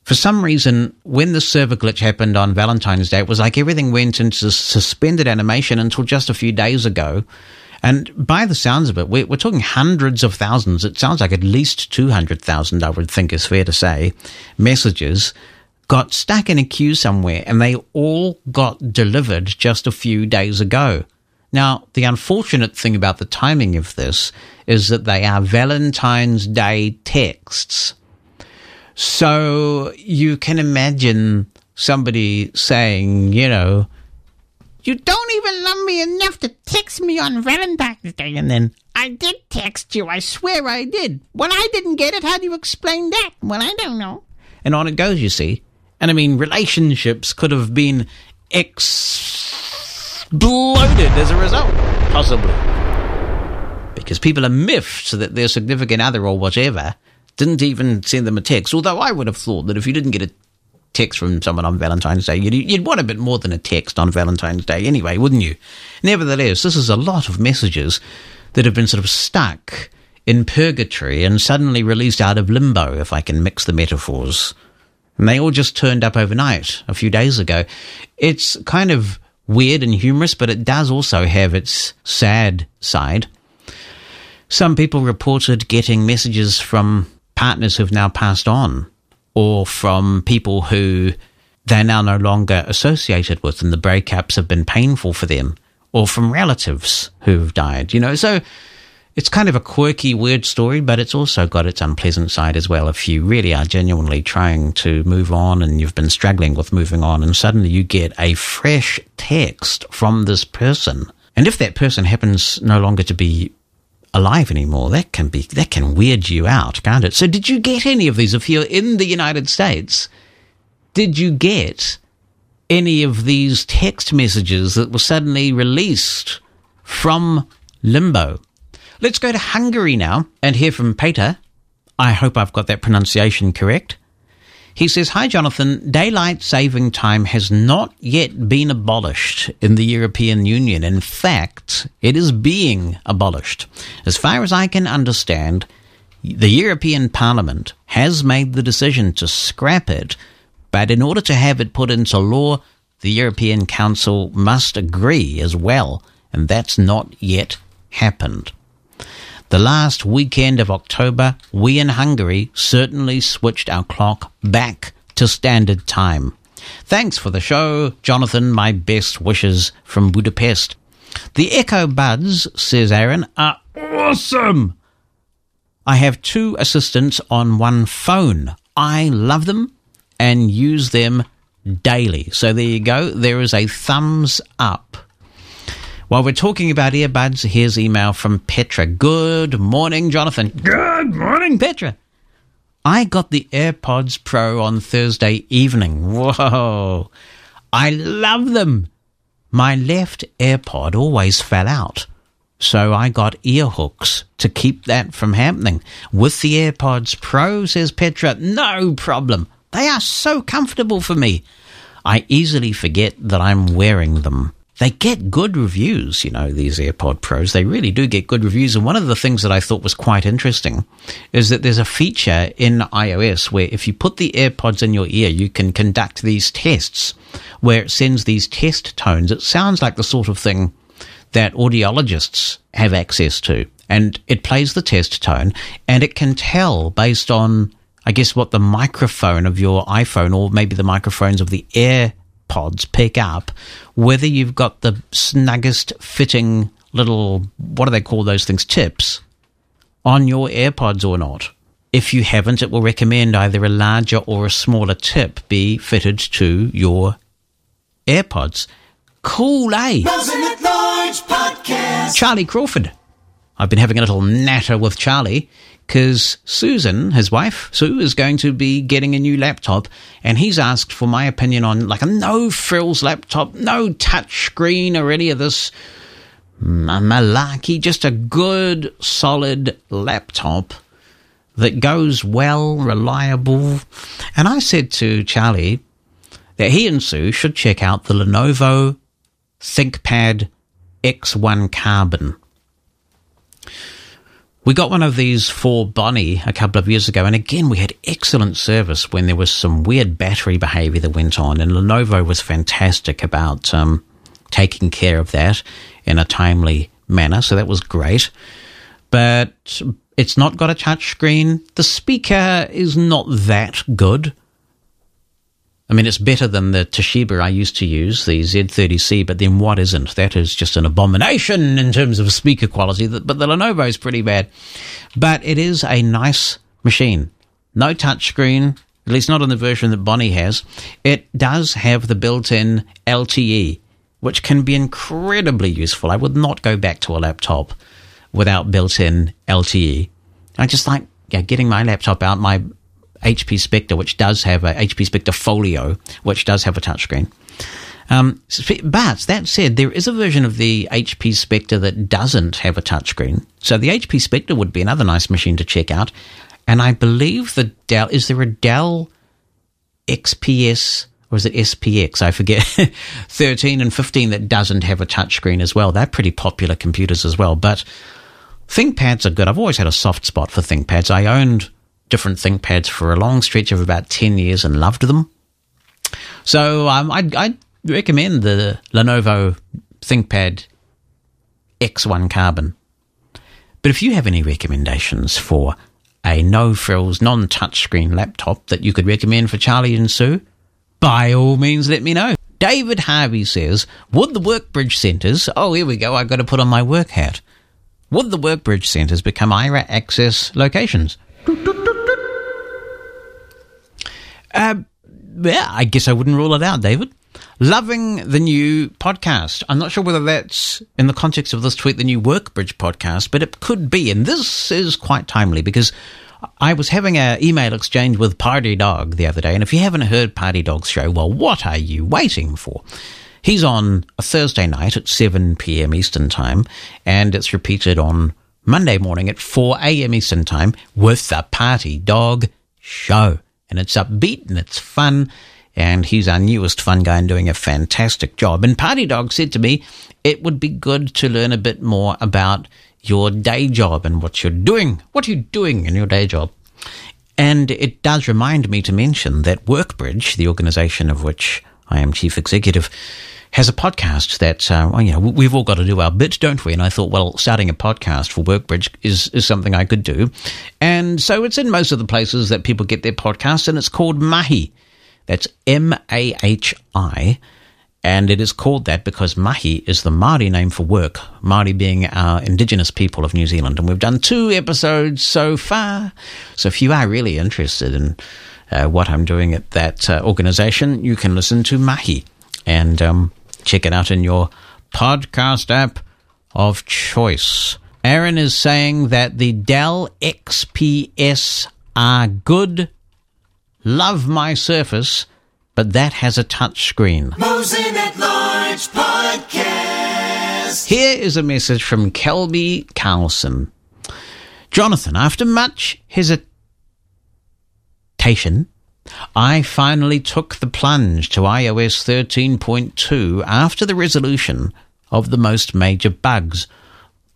For some reason, when the server glitch happened on Valentine's Day, it was like everything went into suspended animation until just a few days ago. And by the sounds of it, we're talking hundreds of thousands. It sounds like at least 200,000, I would think is fair to say, messages got stuck in a queue somewhere, and they all got delivered just a few days ago. Now, the unfortunate thing about the timing of this is that they are Valentine's Day texts. So you can imagine somebody saying, you know, you don't even love me enough to text me on Valentine's Day. And then, I did text you. I swear I did. Well, I didn't get it. How do you explain that? Well, I don't know. And on it goes, you see. And I mean, relationships could have been exploded as a result, possibly. Because people are miffed that their significant other or whatever didn't even send them a text. Although I would have thought that if you didn't get a text from someone on Valentine's Day, you'd want a bit more than a text on Valentine's Day anyway, wouldn't you? Nevertheless, this is a lot of messages that have been sort of stuck in purgatory and suddenly released out of limbo, if I can mix the metaphors. And they all just turned up overnight a few days ago. It's kind of weird and humorous, but it does also have its sad side. Some people reported getting messages from partners who've now passed on, or from people who they're now no longer associated with and the breakups have been painful for them, or from relatives who've died, you know. So It's kind of a quirky, weird story, but it's also got its unpleasant side as well. If you really are genuinely trying to move on and you've been struggling with moving on and suddenly you get a fresh text from this person, and if that person happens no longer to be alive anymore, that can weird you out, can't it? So did you get any of these? If you're in the United States, did you get any of these text messages that were suddenly released from limbo? Let's go to Hungary now and hear from Peter. I hope I've got that pronunciation correct. He says, "Hi, Jonathan. Daylight saving time has not yet been abolished in the European Union. In fact, it is being abolished. As far as I can understand, the European Parliament has made the decision to scrap it, but in order to have it put into law, the European Council must agree as well, and that's not yet happened. The last weekend of October, we in Hungary certainly switched our clock back to standard time. Thanks for the show, Jonathan. My best wishes from Budapest." The Echo Buds, says Aaron, are awesome. I have two assistants on one phone. I love them and use them daily. So there you go. There is a thumbs up. While we're talking about earbuds, here's email from Petra. Good morning, Jonathan. Good morning, Petra. I got the AirPods Pro on Thursday evening. Whoa. I love them. My left AirPod always fell out, so I got ear hooks to keep that from happening. With the AirPods Pro, says Petra, no problem. They are so comfortable for me. I easily forget that I'm wearing them. They get good reviews, you know, these AirPod Pros. They really do get good reviews. And one of the things that I thought was quite interesting is that there's a feature in iOS where if you put the AirPods in your ear, you can conduct these tests where it sends these test tones. It sounds like the sort of thing that audiologists have access to. And it plays the test tone and it can tell based on, I guess, what the microphone of your iPhone or maybe the microphones of the AirPods pick up, whether you've got the snuggest fitting little, what do they call those things, tips on your AirPods or not. If you haven't, it will recommend either a larger or a smaller tip be fitted to your AirPods. Cool, eh? Rosin at Large Podcast. Charlie Crawford. I've been having a little natter with Charlie because Susan, his wife, Sue, is going to be getting a new laptop, and he's asked for my opinion on like a no-frills laptop, no touch screen or any of this malarkey, just a good, solid laptop that goes well, reliable. And I said to Charlie that he and Sue should check out the Lenovo ThinkPad X1 Carbon. We got one of these for Bonnie a couple of years ago, and again, we had excellent service when there was some weird battery behavior that went on, and Lenovo was fantastic about taking care of that in a timely manner, so that was great. But it's not got a touch screen. The speaker is not that good. I mean, it's better than the Toshiba I used to use, the Z30C, but then what isn't? That is just an abomination in terms of speaker quality, but the Lenovo is pretty bad. But it is a nice machine. No touchscreen, at least not in the version that Bonnie has. It does have the built-in LTE, which can be incredibly useful. I would not go back to a laptop without built-in LTE. I just like getting my laptop out, my HP Spectre, which does have a HP Spectre Folio, which does have a touchscreen. But that said, there is a version of the HP Spectre that doesn't have a touchscreen. So the HP Spectre would be another nice machine to check out. And I believe the Dell, is there a Dell XPS or is it SPX? I forget. 13 and 15 that doesn't have a touchscreen as well. They're pretty popular computers as well. But ThinkPads are good. I've always had a soft spot for ThinkPads. I owned different ThinkPads for a long stretch of about 10 years and loved them. So I'd recommend the Lenovo ThinkPad X1 Carbon. But if you have any recommendations for a no-frills, non-touchscreen laptop that you could recommend for Charlie and Sue, by all means let me know. David Harvey says, would the Workbridge Centres... Oh, here we go. I've got to put on my work hat. Would the Workbridge centres become Aira access locations? Yeah, I guess I wouldn't rule it out, David. Loving the new podcast. I'm not sure whether that's in the context of this tweet, the new Workbridge podcast, but it could be. And this is quite timely because I was having an email exchange with Party Dog the other day. And if you haven't heard Party Dog's show, well, what are you waiting for? He's on a Thursday night at 7 p.m. Eastern Time, and it's repeated on Monday morning at 4 a.m. Eastern Time with the Party Dog show. And it's upbeat and it's fun, and he's our newest fun guy and doing a fantastic job. And Party Dog said to me, it would be good to learn a bit more about your day job and what you're doing. What are you doing in your day job? And it does remind me to mention that Workbridge, the organisation of which I am chief executive, has a podcast that, we've all got to do our bit, don't we? And I thought, well, starting a podcast for Workbridge is something I could do. And so it's in most of the places that people get their podcasts, and it's called Mahi. That's M-A-H-I. And it is called that because mahi is the Māori name for work, Māori being our indigenous people of New Zealand. And we've done 2 episodes so far. So if you are really interested in what I'm doing at that organisation, you can listen to Mahi and check it out in your podcast app of choice. Aaron is saying that the Dell XPS are good. Love my Surface. But that has a touch screen. Mosen at Large Podcast. Here is a message from Kelby Carlson. Jonathan, after much hesitation, I finally took the plunge to iOS 13.2 after the resolution of the most major bugs.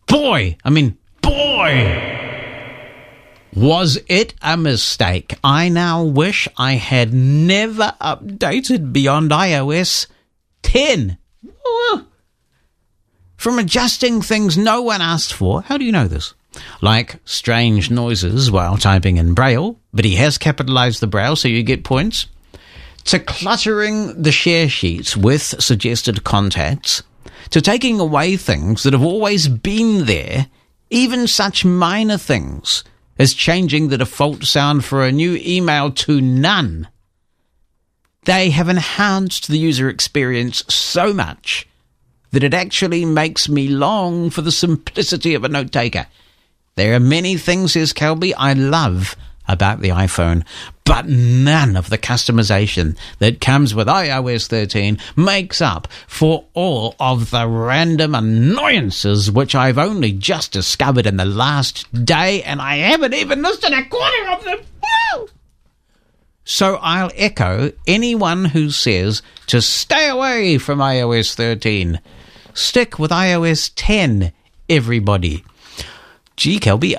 Boy! Was it a mistake? I now wish I had never updated beyond iOS 10. From adjusting things no one asked for. How do you know this? Like strange noises while typing in Braille, but he has capitalized the Braille so you get points. To cluttering the share sheets with suggested contacts. To taking away things that have always been there, even such minor things is changing the default sound for a new email to none. They have enhanced the user experience so much that it actually makes me long for the simplicity of a note taker. There are many things, says Kelby, I love about the iPhone, but none of the customization that comes with iOS 13 makes up for all of the random annoyances which I've only just discovered in the last day, and I haven't even listed a quarter of them. Woo! So I'll echo anyone who says to stay away from iOS 13. Stick with iOS 10, everybody. Gee, Kelby,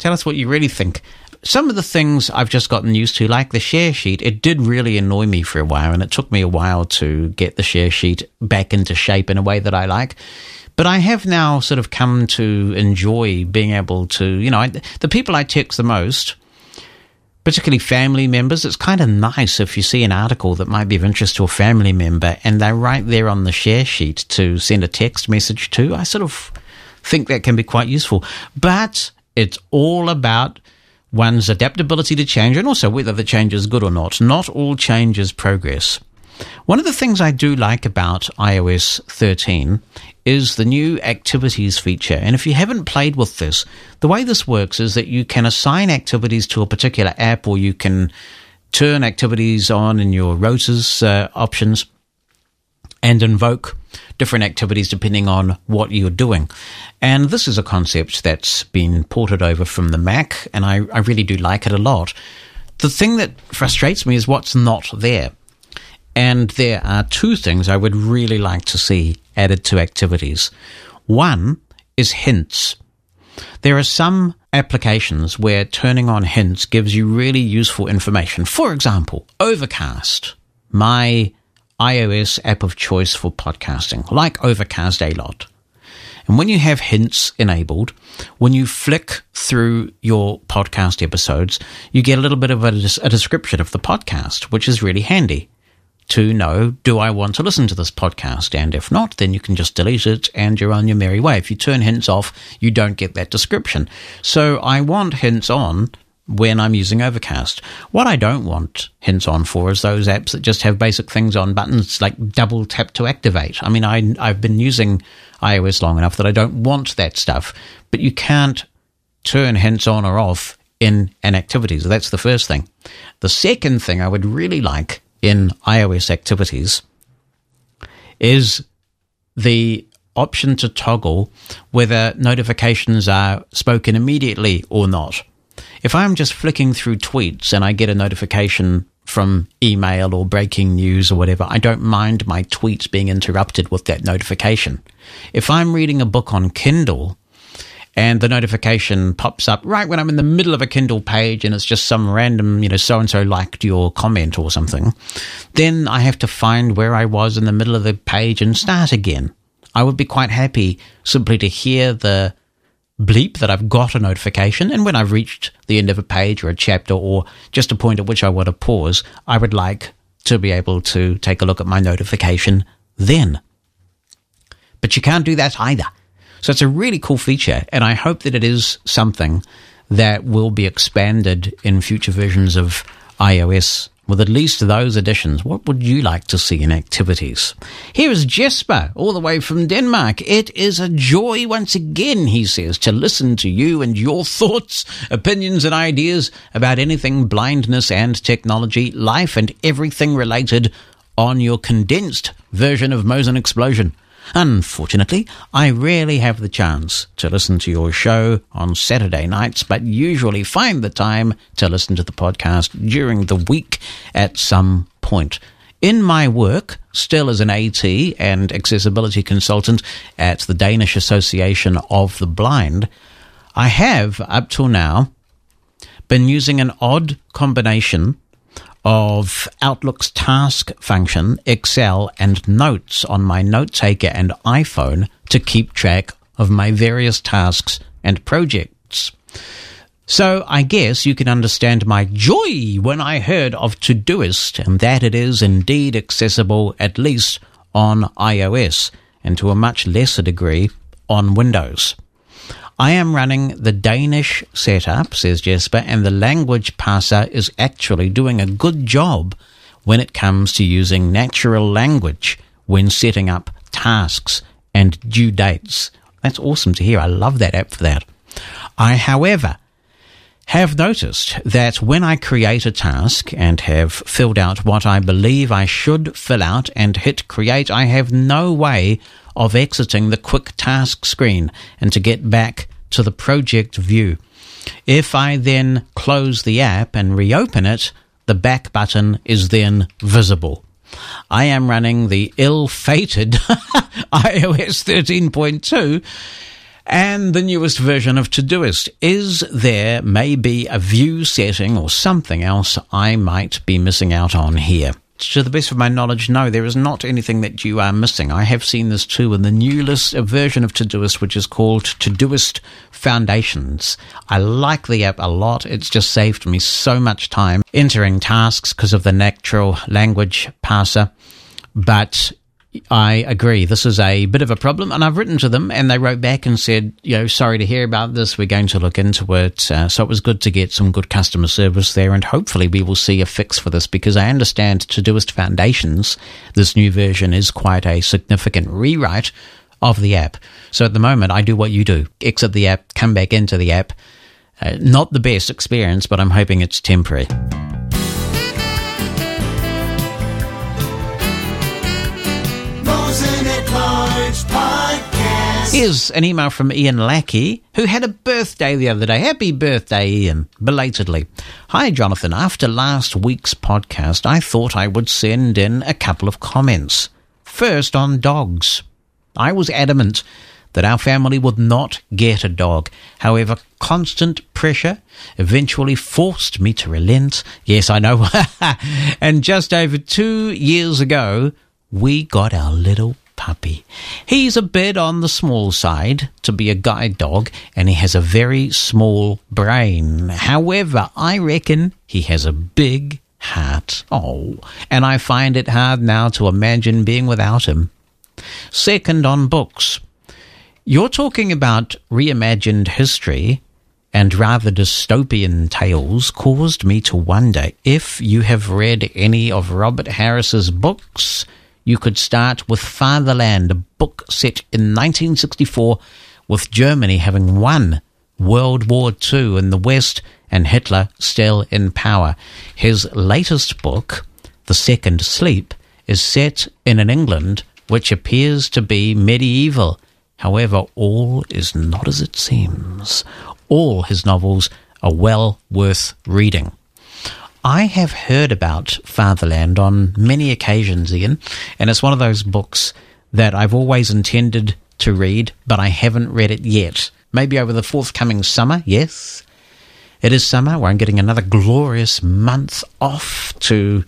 tell us what you really think. Some of the things I've just gotten used to, like the share sheet, it did really annoy me for a while, and it took me a while to get the share sheet back into shape in a way that I like. But I have now sort of come to enjoy being able to, the people I text the most, particularly family members, it's kind of nice if you see an article that might be of interest to a family member and they're right there on the share sheet to send a text message to. I sort of think that can be quite useful. But it's all about one's adaptability to change, and also whether the change is good or not. Not all change is progress. One of the things I do like about iOS 13 is the new activities feature. And if you haven't played with this, the way this works is that you can assign activities to a particular app, or you can turn activities on in your rotas options and invoke different activities depending on what you're doing. And this is a concept that's been ported over from the Mac, and I really do like it a lot. The thing that frustrates me is what's not there. And there are 2 things I would really like to see added to activities. One is hints. There are some applications where turning on hints gives you really useful information. For example, Overcast, my iOS app of choice for podcasting, like Overcast a lot. And when you have hints enabled, when you flick through your podcast episodes, you get a little bit of a description of the podcast, which is really handy. to know, do I want to listen to this podcast? And if not, then you can just delete it and you're on your merry way. If you turn hints off, you don't get that description. So I want hints on when I'm using Overcast. What I don't want hints on for is those apps that just have basic things on buttons, like double tap to activate. I mean, I've been using iOS long enough that I don't want that stuff, but you can't turn hints on or off in an activity. So that's the first thing. The second thing I would really like in iOS activities is the option to toggle whether notifications are spoken immediately or not. If I'm just flicking through tweets and I get a notification from email or breaking news or whatever, I don't mind my tweets being interrupted with that notification. If I'm reading a book on Kindle and the notification pops up right when I'm in the middle of a Kindle page and it's just some random, you know, so-and-so liked your comment or something, then I have to find where I was in the middle of the page and start again. I would be quite happy simply to hear the bleep that I've got a notification, and when I've reached the end of a page or a chapter or just a point at which I want to pause, I would like to be able to take a look at my notification then. But you can't do that either. So it's a really cool feature, and I hope that it is something that will be expanded in future versions of iOS with at least those additions. What would you like to see in activities? Here is Jesper, all the way from Denmark. It is a joy once again, he says, to listen to you and your thoughts, opinions and ideas about anything blindness and technology, life and everything related on your condensed version of Mosen Explosion. Unfortunately, I rarely have the chance to listen to your show on Saturday nights, but usually find the time to listen to the podcast during the week at some point. In my work, still as an AT and accessibility consultant at the Danish Association of the Blind, I have, up till now, been using an odd combination of Outlook's task function, Excel, and notes on my note taker and iPhone to keep track of my various tasks and projects. So I guess you can understand my joy when I heard of Todoist and that it is indeed accessible, at least on iOS and to a much lesser degree on Windows. I am running the Danish setup, says Jesper, and the language parser is actually doing a good job when it comes to using natural language when setting up tasks and due dates. That's awesome to hear. I love that app for that. I, however, have noticed that when I create a task and have filled out what I believe I should fill out and hit create, I have no way of exiting the quick task screen and to get back to the project view. If I then close the app and reopen it, the back button is then visible. I am running the ill-fated iOS 13.2 and the newest version of Todoist. Is there maybe a view setting or something else I might be missing out on here? To the best of my knowledge, no, there is not anything that you are missing. I have seen this too in the newest version of Todoist, which is called Todoist Foundations. I like the app a lot. It's just saved me so much time entering tasks because of the natural language parser. But I agree, this is a bit of a problem, and I've written to them and they wrote back and said, you know, sorry to hear about this, we're going to look into it. So it was good to get some good customer service there, and hopefully we will see a fix for this, because I understand Todoist Foundations, this new version, is quite a significant rewrite of the app. So at the moment I do what you do, exit the app, come back into the app. Not the best experience, but I'm hoping it's temporary. Here's an email from Ian Lackey, who had a birthday the other day. Happy birthday, Ian, belatedly. Hi, Jonathan. After last week's podcast, I thought I would send in a couple of comments. First, on dogs. I was adamant that our family would not get a dog. However, constant pressure eventually forced me to relent. Yes, I know. And just over 2 years ago, we got our little puppy. He's a bit on the small side to be a guide dog, and he has a very small brain. However, I reckon he has a big hat. Oh, and I find it hard now to imagine being without him. Second, on books. You're talking about reimagined history and rather dystopian tales caused me to wonder if you have read any of Robert Harris's books. You could start with Fatherland, a book set in 1964 with Germany having won World War II in the West and Hitler still in power. His latest book, The Second Sleep, is set in an England which appears to be medieval. However, all is not as it seems. All his novels are well worth reading. I have heard about Fatherland on many occasions, Ian, and it's one of those books that I've always intended to read, but I haven't read it yet. Maybe over the forthcoming summer, yes. It is summer where I'm getting another glorious month off to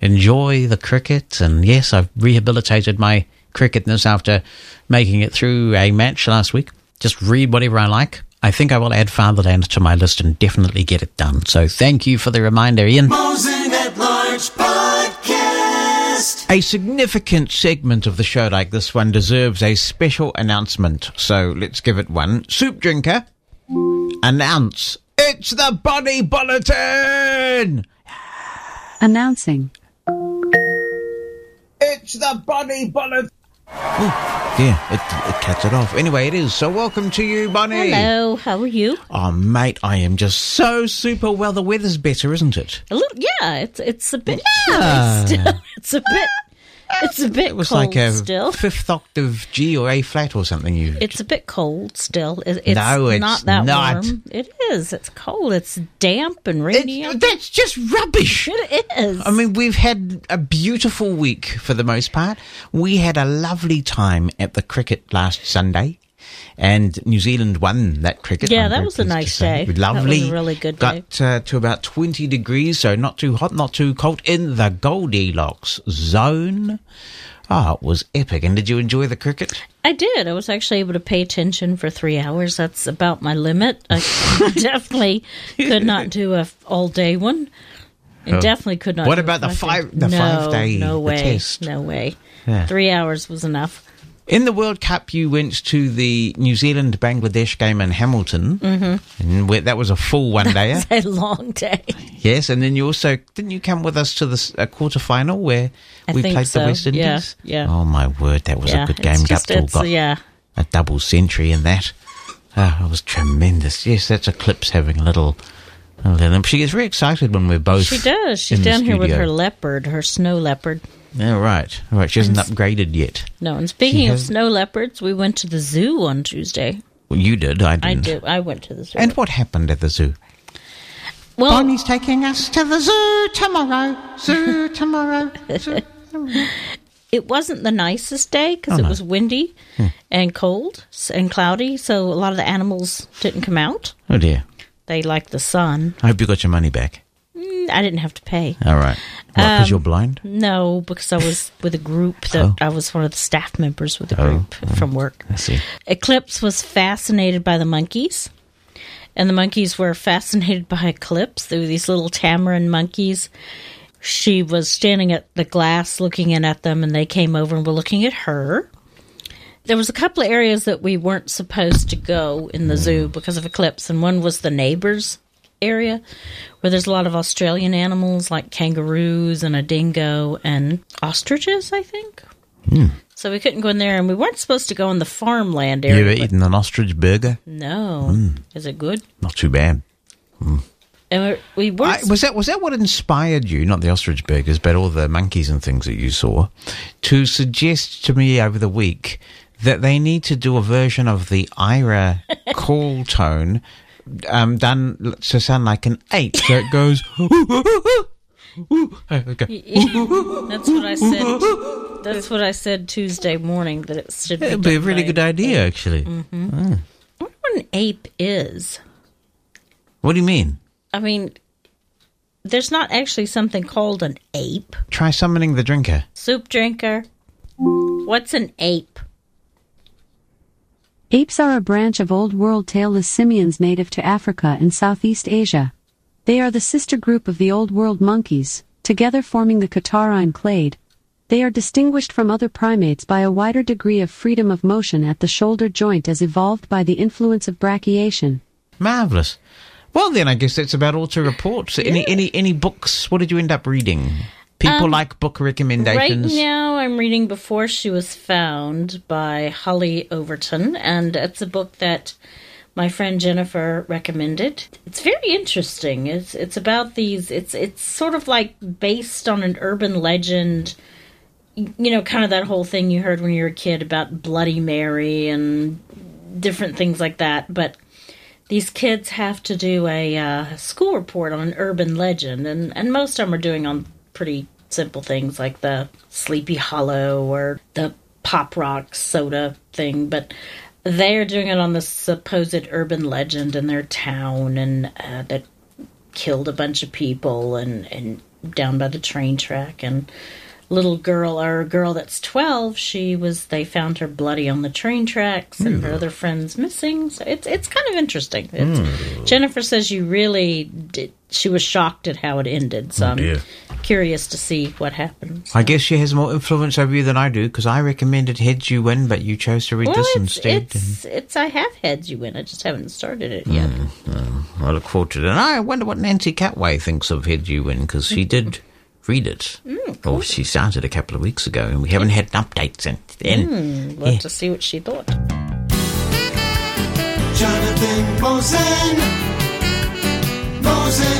enjoy the cricket. And yes, I've rehabilitated my cricketness after making it through a match last week. Just read whatever I like. I think I will add Fatherland to my list and definitely get it done. So thank you for the reminder, Ian. Mosen at Large Podcast. A significant segment of the show like this one deserves a special announcement. So let's give it one. Soup Drinker, announce. It's the Body Bulletin! Announcing. It's the Body Bulletin! Oh, yeah, it cuts it off. Anyway, it is. So welcome to you, Bonnie. Hello, how are you? Oh, mate, I am just so super well. The weather's better, isn't it? A little, yeah, it's a bit chilly still. It's a bit cold still. It was like a still. Fifth octave G or A flat or something. It's a bit cold still. It's not that warm. It is. It's cold. It's damp and rainy. That's just rubbish. It is. I mean, we've had a beautiful week for the most part. We had a lovely time at the cricket last Sunday. And New Zealand won that cricket. Yeah, that was a nice day. Lovely. That was a really good day. Got to about 20 degrees, so not too hot, not too cold, in the Goldilocks zone. Oh, it was epic. And did you enjoy the cricket? I did. I was actually able to pay attention for 3 hours. That's about my limit. I definitely could not do an all-day one. I definitely could not. What about the five-day test? No way. Yeah. 3 hours was enough. In the World Cup, you went to the New Zealand-Bangladesh game in Hamilton. Mm-hmm. And that was a full one-dayer. That was a long day. Yes, and then you also... Didn't you come with us to a quarterfinal where we played the West Indies? Yeah. Oh, my word, that was a good game. Guptill got a double century in that. Oh, it was tremendous. Yes, that's Eclipse having a little... She gets very excited when we're both. She does. She's down here with her leopard, her snow leopard. Oh, right. All right. She hasn't upgraded yet. No, and speaking of snow leopards, we went to the zoo on Tuesday. Well, you did. I didn't. I went to the zoo. And what happened at the zoo? Well, Bonnie's taking us to the zoo tomorrow. Zoo tomorrow. Zoo tomorrow. It wasn't the nicest day because it was windy and cold and cloudy, so a lot of the animals didn't come out. Oh, dear. They like the sun. I hope you got your money back. I didn't have to pay. All right. Because you're blind? No, because I was with a group that I was one of the staff members with a group from work. I see. Eclipse was fascinated by the monkeys, and the monkeys were fascinated by Eclipse. They were these little tamarin monkeys. She was standing at the glass looking in at them, and they came over and were looking at her. There was a couple of areas that we weren't supposed to go in the zoo because of Eclipse, and one was the neighbors area where there's a lot of Australian animals like kangaroos and a dingo and ostriches, I think. Mm. So we couldn't go in there, and we weren't supposed to go in the farmland area. You ever eaten an ostrich burger? No. Mm. Is it good? Not too bad. Mm. And we weren't. Was that what inspired you, not the ostrich burgers, but all the monkeys and things that you saw, to suggest to me over the week that they need to do a version of the Aira call tone done to sound like an ape. So it goes... That's what I said. That's what I said Tuesday morning, that it should be... It would be a really good idea, actually. Mm-hmm. Oh. I wonder what an ape is. What do you mean? I mean, there's not actually something called an ape. Try summoning the drinker. Soup Drinker. What's an ape? Apes are a branch of old-world tailless simians native to Africa and Southeast Asia. They are the sister group of the Old World monkeys, together forming the Catarrhine clade. They are distinguished from other primates by a wider degree of freedom of motion at the shoulder joint as evolved by the influence of brachiation. Marvellous. Well, then, I guess that's about all to report. So any books? What did you end up reading? People like book recommendations. Right now, I'm reading Before She Was Found by Holly Overton, and it's a book that my friend Jennifer recommended. It's very interesting. It's about these... It's sort of like based on an urban legend... You know, kind of that whole thing you heard when you were a kid about Bloody Mary and different things like that. But these kids have to do a school report on an urban legend. And most of them are doing on pretty simple things like the Sleepy Hollow or the Pop Rock soda thing. But they're doing it on the supposed urban legend in their town and that killed a bunch of people and down by the train track and... Little girl, or a girl that's 12, they found her bloody on the train tracks and her other friends missing. So it's kind of interesting. Jennifer says she was shocked at how it ended. So I'm curious to see what happens. I guess she has more influence over you than I do because I recommended Heads You Win, but you chose to read this instead. I have Heads You Win. I just haven't started it yet. I look forward to it. And I wonder what Nancy Catway thinks of Heads You Win because she did... read it. Cool. Well, she started a couple of weeks ago and we haven't had an update since then. We'll have to see what she thought. Jonathan Mosen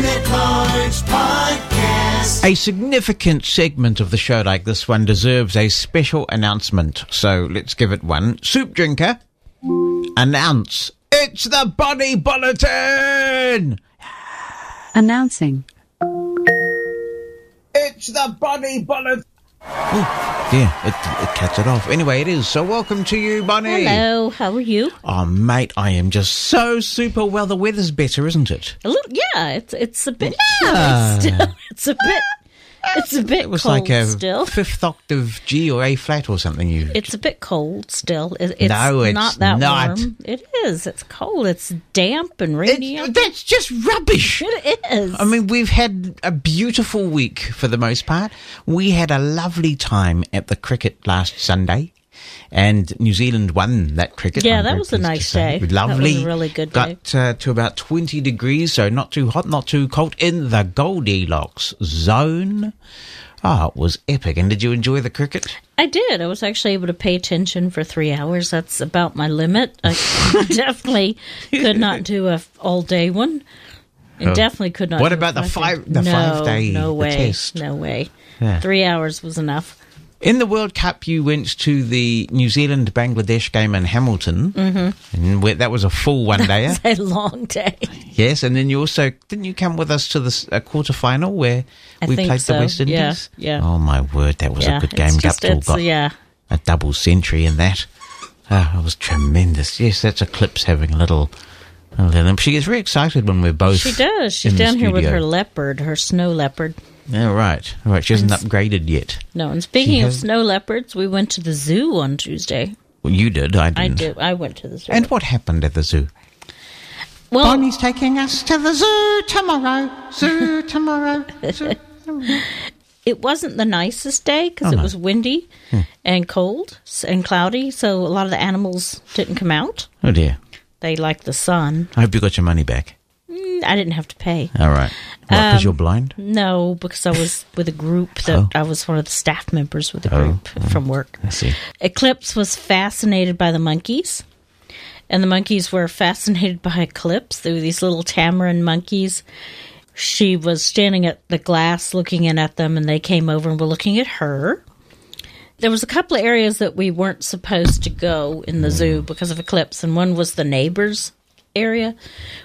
at Large Podcast. A significant segment of the show like this one deserves a special announcement, so let's give it one. Soup Drinker, announce it's the Body Bulletin! Announcing. It's the Bonnie Bullet. Oh, yeah, it cuts it off. Anyway, it is. So welcome to you, Bonnie. Hello, how are you? Oh, mate, I am just so super well. The weather's better, isn't it? A little, yeah, it's a bit chilly still. It's a bit It was cold like a still. Fifth octave G or A flat or something. It's a bit cold still. It's not that warm. It is. It's cold. It's damp and rainy. That's just rubbish. It is. I mean, we've had a beautiful week for the most part. We had a lovely time at the cricket last Sunday. And New Zealand won that cricket. Yeah, that was a nice day. Lovely. That was a really good day. Got to about 20 degrees, so not too hot, not too cold, in the Goldilocks zone. Oh, it was epic. And did you enjoy the cricket? I did. I was actually able to pay attention for 3 hours. That's about my limit. I definitely could not do an all-day one. It definitely could not. What about the five-day test? No way. Yeah. 3 hours was enough. In the World Cup, you went to the New Zealand-Bangladesh game in Hamilton. Mm-hmm. And that was a full one-dayer. That was a long day. Yes, and then you also... Didn't you come with us to a quarterfinal where we played the West Indies? Yeah. Oh, my word, that was a good game. Guptill got a double century in that. Oh, it was tremendous. Yes, that's Eclipse having a little... She gets very excited when we're both She does. She's down here with her leopard, her snow leopard. Oh, right. All right. She hasn't upgraded yet. No, and speaking of snow leopards, we went to the zoo on Tuesday. Well, you did. I didn't. I do. I went to the zoo. And what happened at the zoo? Well, Bonnie's taking us to the zoo tomorrow. Zoo tomorrow. Zoo tomorrow. It wasn't the nicest day because it was windy and cold and cloudy, so a lot of the animals didn't come out. Oh, dear. They like the sun. I hope you got your money back. I didn't have to pay. All right. Because you're blind? No, because I was with a group. I was one of the staff members with a group from work. I see. Eclipse was fascinated by the monkeys, and the monkeys were fascinated by Eclipse. They were these little tamarin monkeys. She was standing at the glass looking in at them, and they came over and were looking at her. There was a couple of areas that we weren't supposed to go in the zoo because of Eclipse, and one was the neighbors' area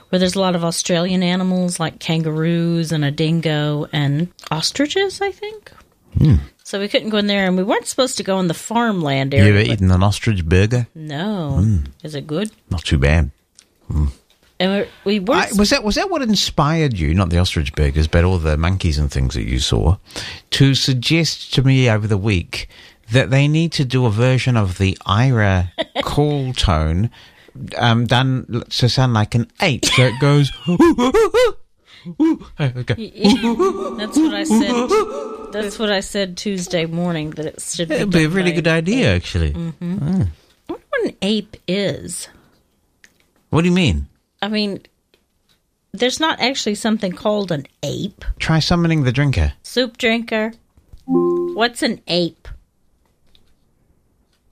where there's a lot of Australian animals like kangaroos and a dingo and ostriches, I think. So we couldn't go in there, and we weren't supposed to go in the farmland area. You were eating an ostrich burger? No. Is it good? Not too bad. And we were was that what inspired you, not the ostrich burgers but all the monkeys and things that you saw, to suggest to me over the week that they need to do a version of the Aira call tone done to sound like an ape, so it goes That's what I said. That's what I said Tuesday morning, that it should be. It'd be a really good idea, actually. Mm-hmm. Ah. I wonder what an ape is. What do you mean? I mean, there's not actually something called an ape. Try summoning the drinker. Soup drinker. What's an ape?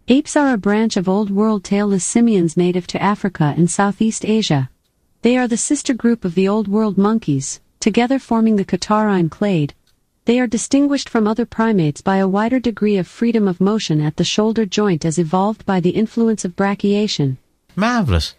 Apes are a branch of Old World tailless simians native to Africa and Southeast Asia. They are the sister group of the Old World monkeys, together forming the Catarrhine clade. They are distinguished from other primates by a wider degree of freedom of motion at the shoulder joint as evolved by the influence of brachiation. Marvellous.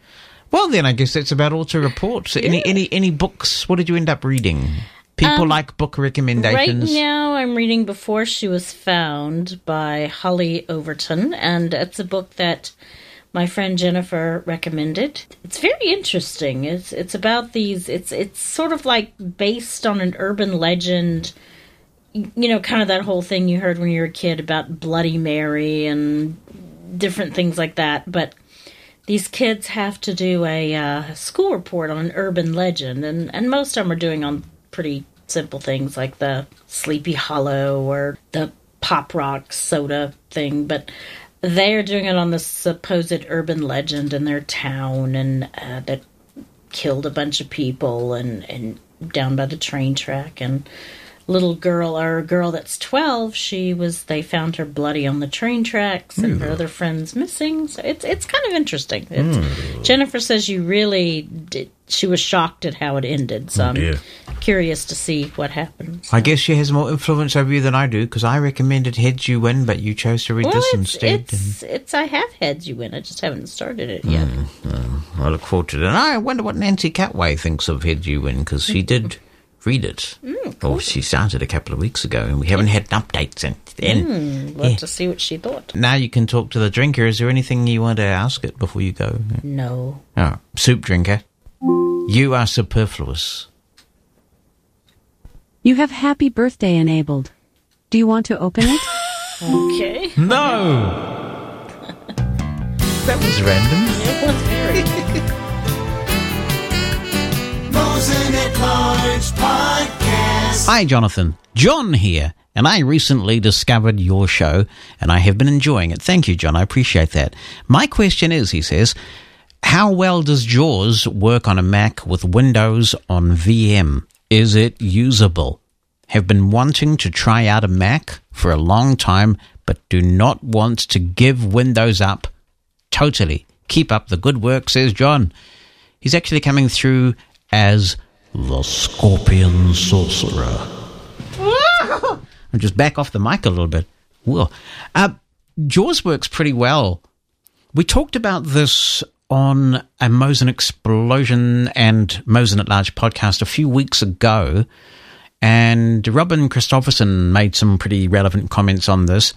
Well, then, I guess that's about all to report. So any books? What did you end up reading? People like book recommendations. Right now I'm reading Before She Was Found by Holly Overton, and it's a book that my friend Jennifer recommended. It's very interesting. It's about these, it's sort of like based on an urban legend, you know, kind of that whole thing you heard when you were a kid about Bloody Mary and different things like that, but these kids have to do a school report on an urban legend, and most of them are doing on pretty simple things like the Sleepy Hollow or the Pop Rock soda thing, but they're doing it on the supposed urban legend in their town, and that killed a bunch of people and down by the train track. And little girl, or a girl that's 12, they found her bloody on the train tracks, and her other friends missing. So it's kind of interesting. Jennifer says she was shocked at how it ended. So I'm curious to see what happens. I guess she has more influence over you than I do, because I recommended Heads You Win, but you chose to read this instead. I have Heads You Win. I just haven't started it yet. I look forward to it. And I wonder what Nancy Catway thinks of Heads You Win, because she did read it. Cool. She started a couple of weeks ago, and we haven't had an update since then. We'll have to see what she thought. Now you can talk to the drinker. Is there anything you want to ask it before you go? No. Oh, soup drinker. You are superfluous. You have happy birthday enabled. Do you want to open it? Okay. No! That was random. It was very Mosen at Large Podcast. Hi, Jonathan. John here. And I recently discovered your show, and I have been enjoying it. Thank you, John. I appreciate that. My question is, he says, how well does JAWS work on a Mac with Windows on VM? Is it usable? Have been wanting to try out a Mac for a long time, but do not want to give Windows up totally. Keep up the good work, says John. He's actually coming through as the Scorpion Sorcerer. I'll just back off the mic a little bit. JAWS works pretty well. We talked about this on a Mosen Explosion and Mosen at Large podcast a few weeks ago, and Robin Christopherson made some pretty relevant comments on this.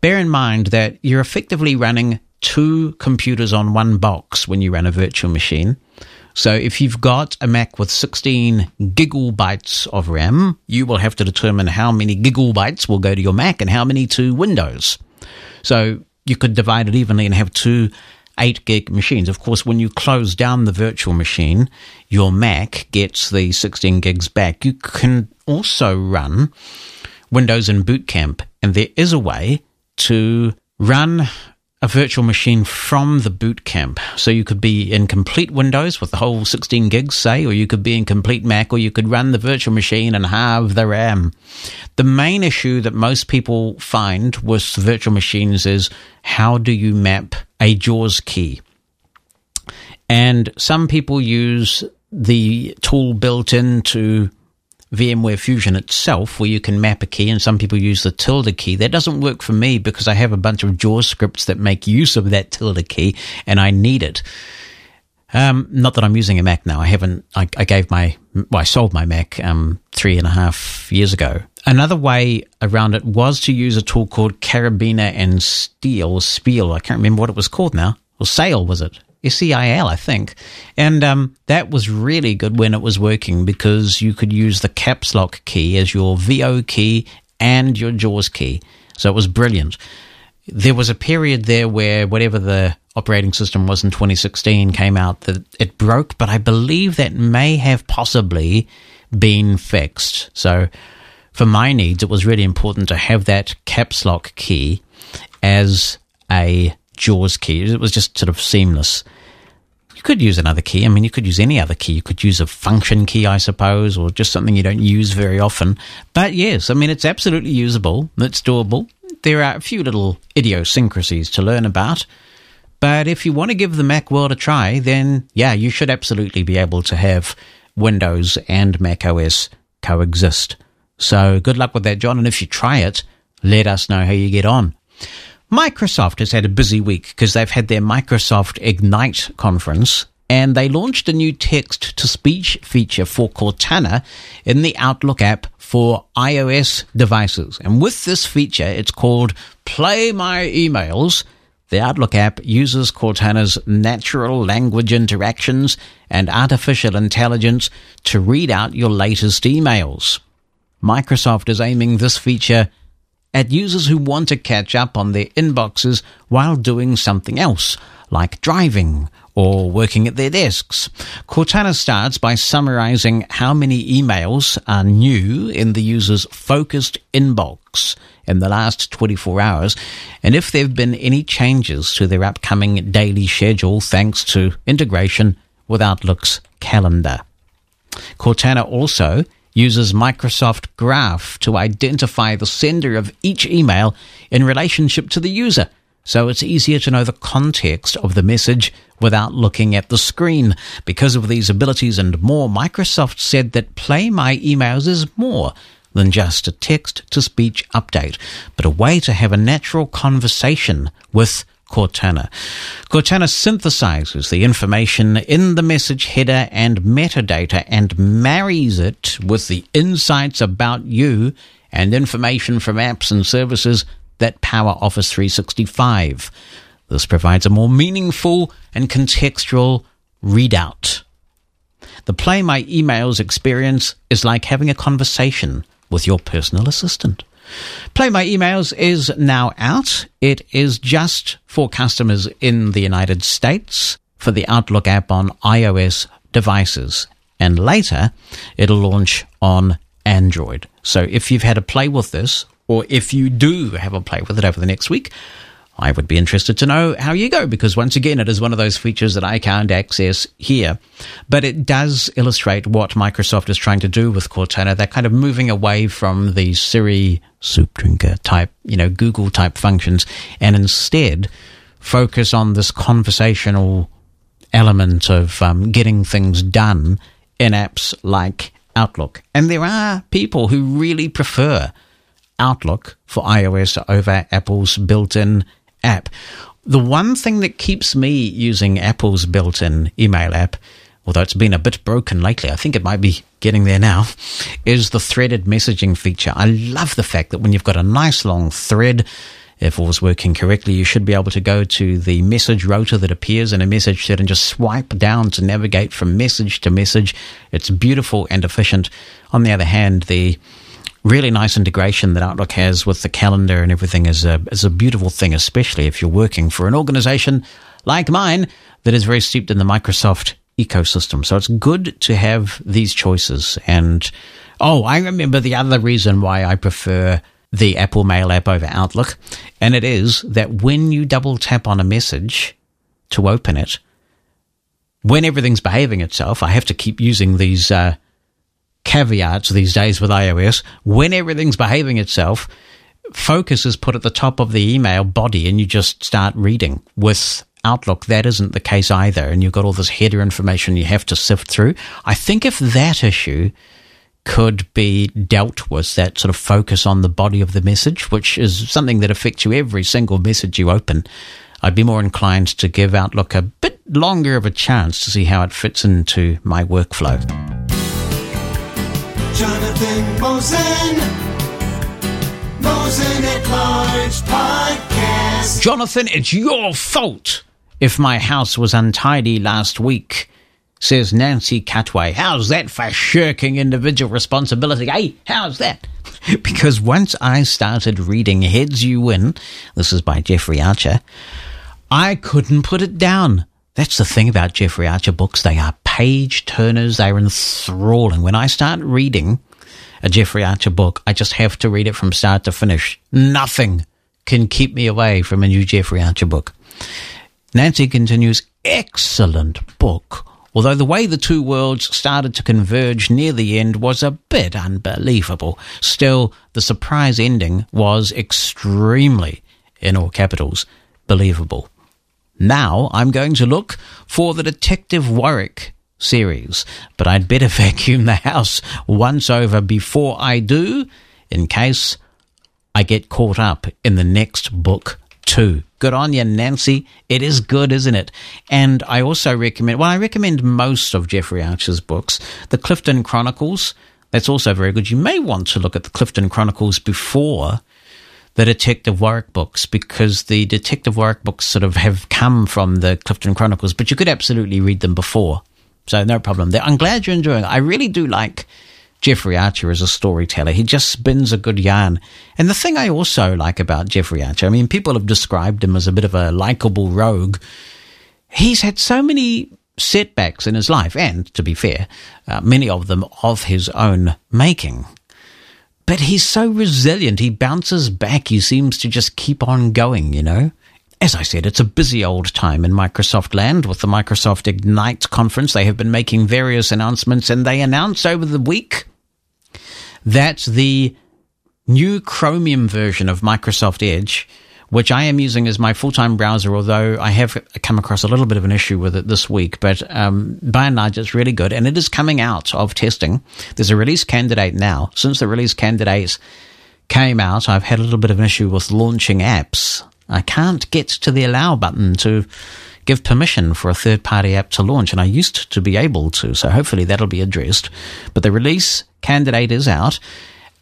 Bear in mind that you're effectively running two computers on one box when you run a virtual machine. So if you've got a Mac with 16 gigabytes of RAM, you will have to determine how many gigabytes will go to your Mac and how many to Windows. So you could divide it evenly and have two 8-gig machines. Of course, when you close down the virtual machine, your Mac gets the 16 gigs back. You can also run Windows in Boot Camp, and there is a way to run a virtual machine from the boot camp. So you could be in complete Windows with the whole 16 gigs, say, or you could be in complete Mac, or you could run the virtual machine and halve the RAM. The main issue that most people find with virtual machines is, how do you map a JAWS key? And some people use the tool built into VMware Fusion itself, where you can map a key, and some people use the tilde key. That doesn't work for me, because I have a bunch of JAWS scripts that make use of that tilde key, and I need it. Not that I'm using a Mac now. I haven't. I sold my Mac 3.5 years ago. Another way around it was to use a tool called Carabiner and Spiel. I can't remember what it was called now. Or Sail, was it? SEIL, I think. And that was really good when it was working, because you could use the caps lock key as your VO key and your JAWS key. So it was brilliant. There was a period there where whatever the operating system was in 2016 came out that it broke, but I believe that may have possibly been fixed. So for my needs, it was really important to have that caps lock key as a JAWS key. It was just sort of seamless. You could use another key. I mean, you could use any other key. You could use a function key, I suppose, or just something you don't use very often. But yes, I mean, it's absolutely usable. It's doable. There are a few little idiosyncrasies to learn about. But if you want to give the Mac world a try, then, yeah, you should absolutely be able to have Windows and Mac OS coexist. So good luck with that, John. And if you try it, let us know how you get on. Microsoft has had a busy week because they've had their Microsoft Ignite conference, and they launched a new text-to-speech feature for Cortana in the Outlook app for iOS devices. And with this feature, it's called Play My Emails. The Outlook app uses Cortana's natural language interactions and artificial intelligence to read out your latest emails. Microsoft is aiming this feature at users who want to catch up on their inboxes while doing something else, like driving or working at their desks. Cortana starts by summarizing how many emails are new in the user's focused inbox in the last 24 hours, and if there have been any changes to their upcoming daily schedule thanks to integration with Outlook's calendar. Cortana also uses Microsoft Graph to identify the sender of each email in relationship to the user, so it's easier to know the context of the message without looking at the screen. Because of these abilities and more, Microsoft said that Play My Emails is more than just a text-to-speech update, but a way to have a natural conversation with Cortana. Cortana synthesizes the information in the message header and metadata and marries it with the insights about you and information from apps and services that power Office 365. This provides a more meaningful and contextual readout. The Play My Emails experience is like having a conversation with your personal assistant. Play My Emails is now out. It is just for customers in the United States for the Outlook app on iOS devices. And later, it'll launch on Android. So if you've had a play with this, or if you do have a play with it over the next week, I would be interested to know how you go, because once again, it is one of those features that I can't access here. But it does illustrate what Microsoft is trying to do with Cortana. They're kind of moving away from the Siri soup drinker type, Google type functions, and instead focus on this conversational element of getting things done in apps like Outlook. And there are people who really prefer Outlook for iOS over Apple's built-in app. The one thing that keeps me using Apple's built-in email app, although it's been a bit broken lately, I think it might be getting there now, is the threaded messaging feature. I love the fact that when you've got a nice long thread, if all's working correctly, you should be able to go to the message rotor that appears in a message set and just swipe down to navigate from message to message. It's beautiful and efficient. On the other hand, the really nice integration that Outlook has with the calendar and everything is a beautiful thing, especially if you're working for an organization like mine that is very steeped in the Microsoft ecosystem. So it's good to have these choices. And, I remember the other reason why I prefer the Apple Mail app over Outlook, and it is that when you double tap on a message to open it, when everything's behaving itself, I have to keep using these caveats these days with iOS. When everything's behaving itself, Focus is put at the top of the email body and you just start reading. With Outlook, that isn't the case either, and you've got all this header information you have to sift through. I think if that issue could be dealt with, that sort of focus on the body of the message, which is something that affects you every single message you open, I'd be more inclined to give Outlook a bit longer of a chance to see how it fits into my workflow. Jonathan Mosen at Large Podcast. Jonathan, it's your fault if my house was untidy last week, says Nancy Catway. How's that for shirking individual responsibility? Hey, how's that? Because once I started reading Heads You Win, this is by Jeffrey Archer, I couldn't put it down. That's the thing about Jeffrey Archer books. They are page turners. They're enthralling. When I start reading a Jeffrey Archer book, I just have to read it from start to finish. Nothing can keep me away from a new Jeffrey Archer book. Nancy continues, excellent book, although the way the two worlds started to converge near the end was a bit unbelievable. Still, the surprise ending was extremely, in all capitals, believable. Now I'm going to look for the Detective Warwick series, but I'd better vacuum the house once over before I do, in case I get caught up in the next book too. Good on you, Nancy. It is good, isn't it? And I also recommend, well, I recommend most of Jeffrey Archer's books. The Clifton Chronicles, that's also very good. You may want to look at the Clifton Chronicles before the Detective Warwick books, because the Detective Warwick books sort of have come from the Clifton Chronicles, but you could absolutely read them before. So no problem there. I'm glad you're enjoying it. I really do like Jeffrey Archer as a storyteller. He just spins a good yarn. And the thing I also like about Jeffrey Archer, I mean, people have described him as a bit of a likable rogue. He's had so many setbacks in his life, and to be fair, many of them of his own making. But he's so resilient. He bounces back. He seems to just keep on going, you know. As I said, it's a busy old time in Microsoft land with the Microsoft Ignite conference. They have been making various announcements, and they announced over the week that the new Chromium version of Microsoft Edge, which I am using as my full-time browser, although I have come across a little bit of an issue with it this week. But by and large, it's really good, and it is coming out of testing. There's a release candidate now. Since the release candidate came out, I've had a little bit of an issue with launching apps. I can't get to the allow button to give permission for a third-party app to launch, and I used to be able to, so hopefully that'll be addressed. But the release candidate is out,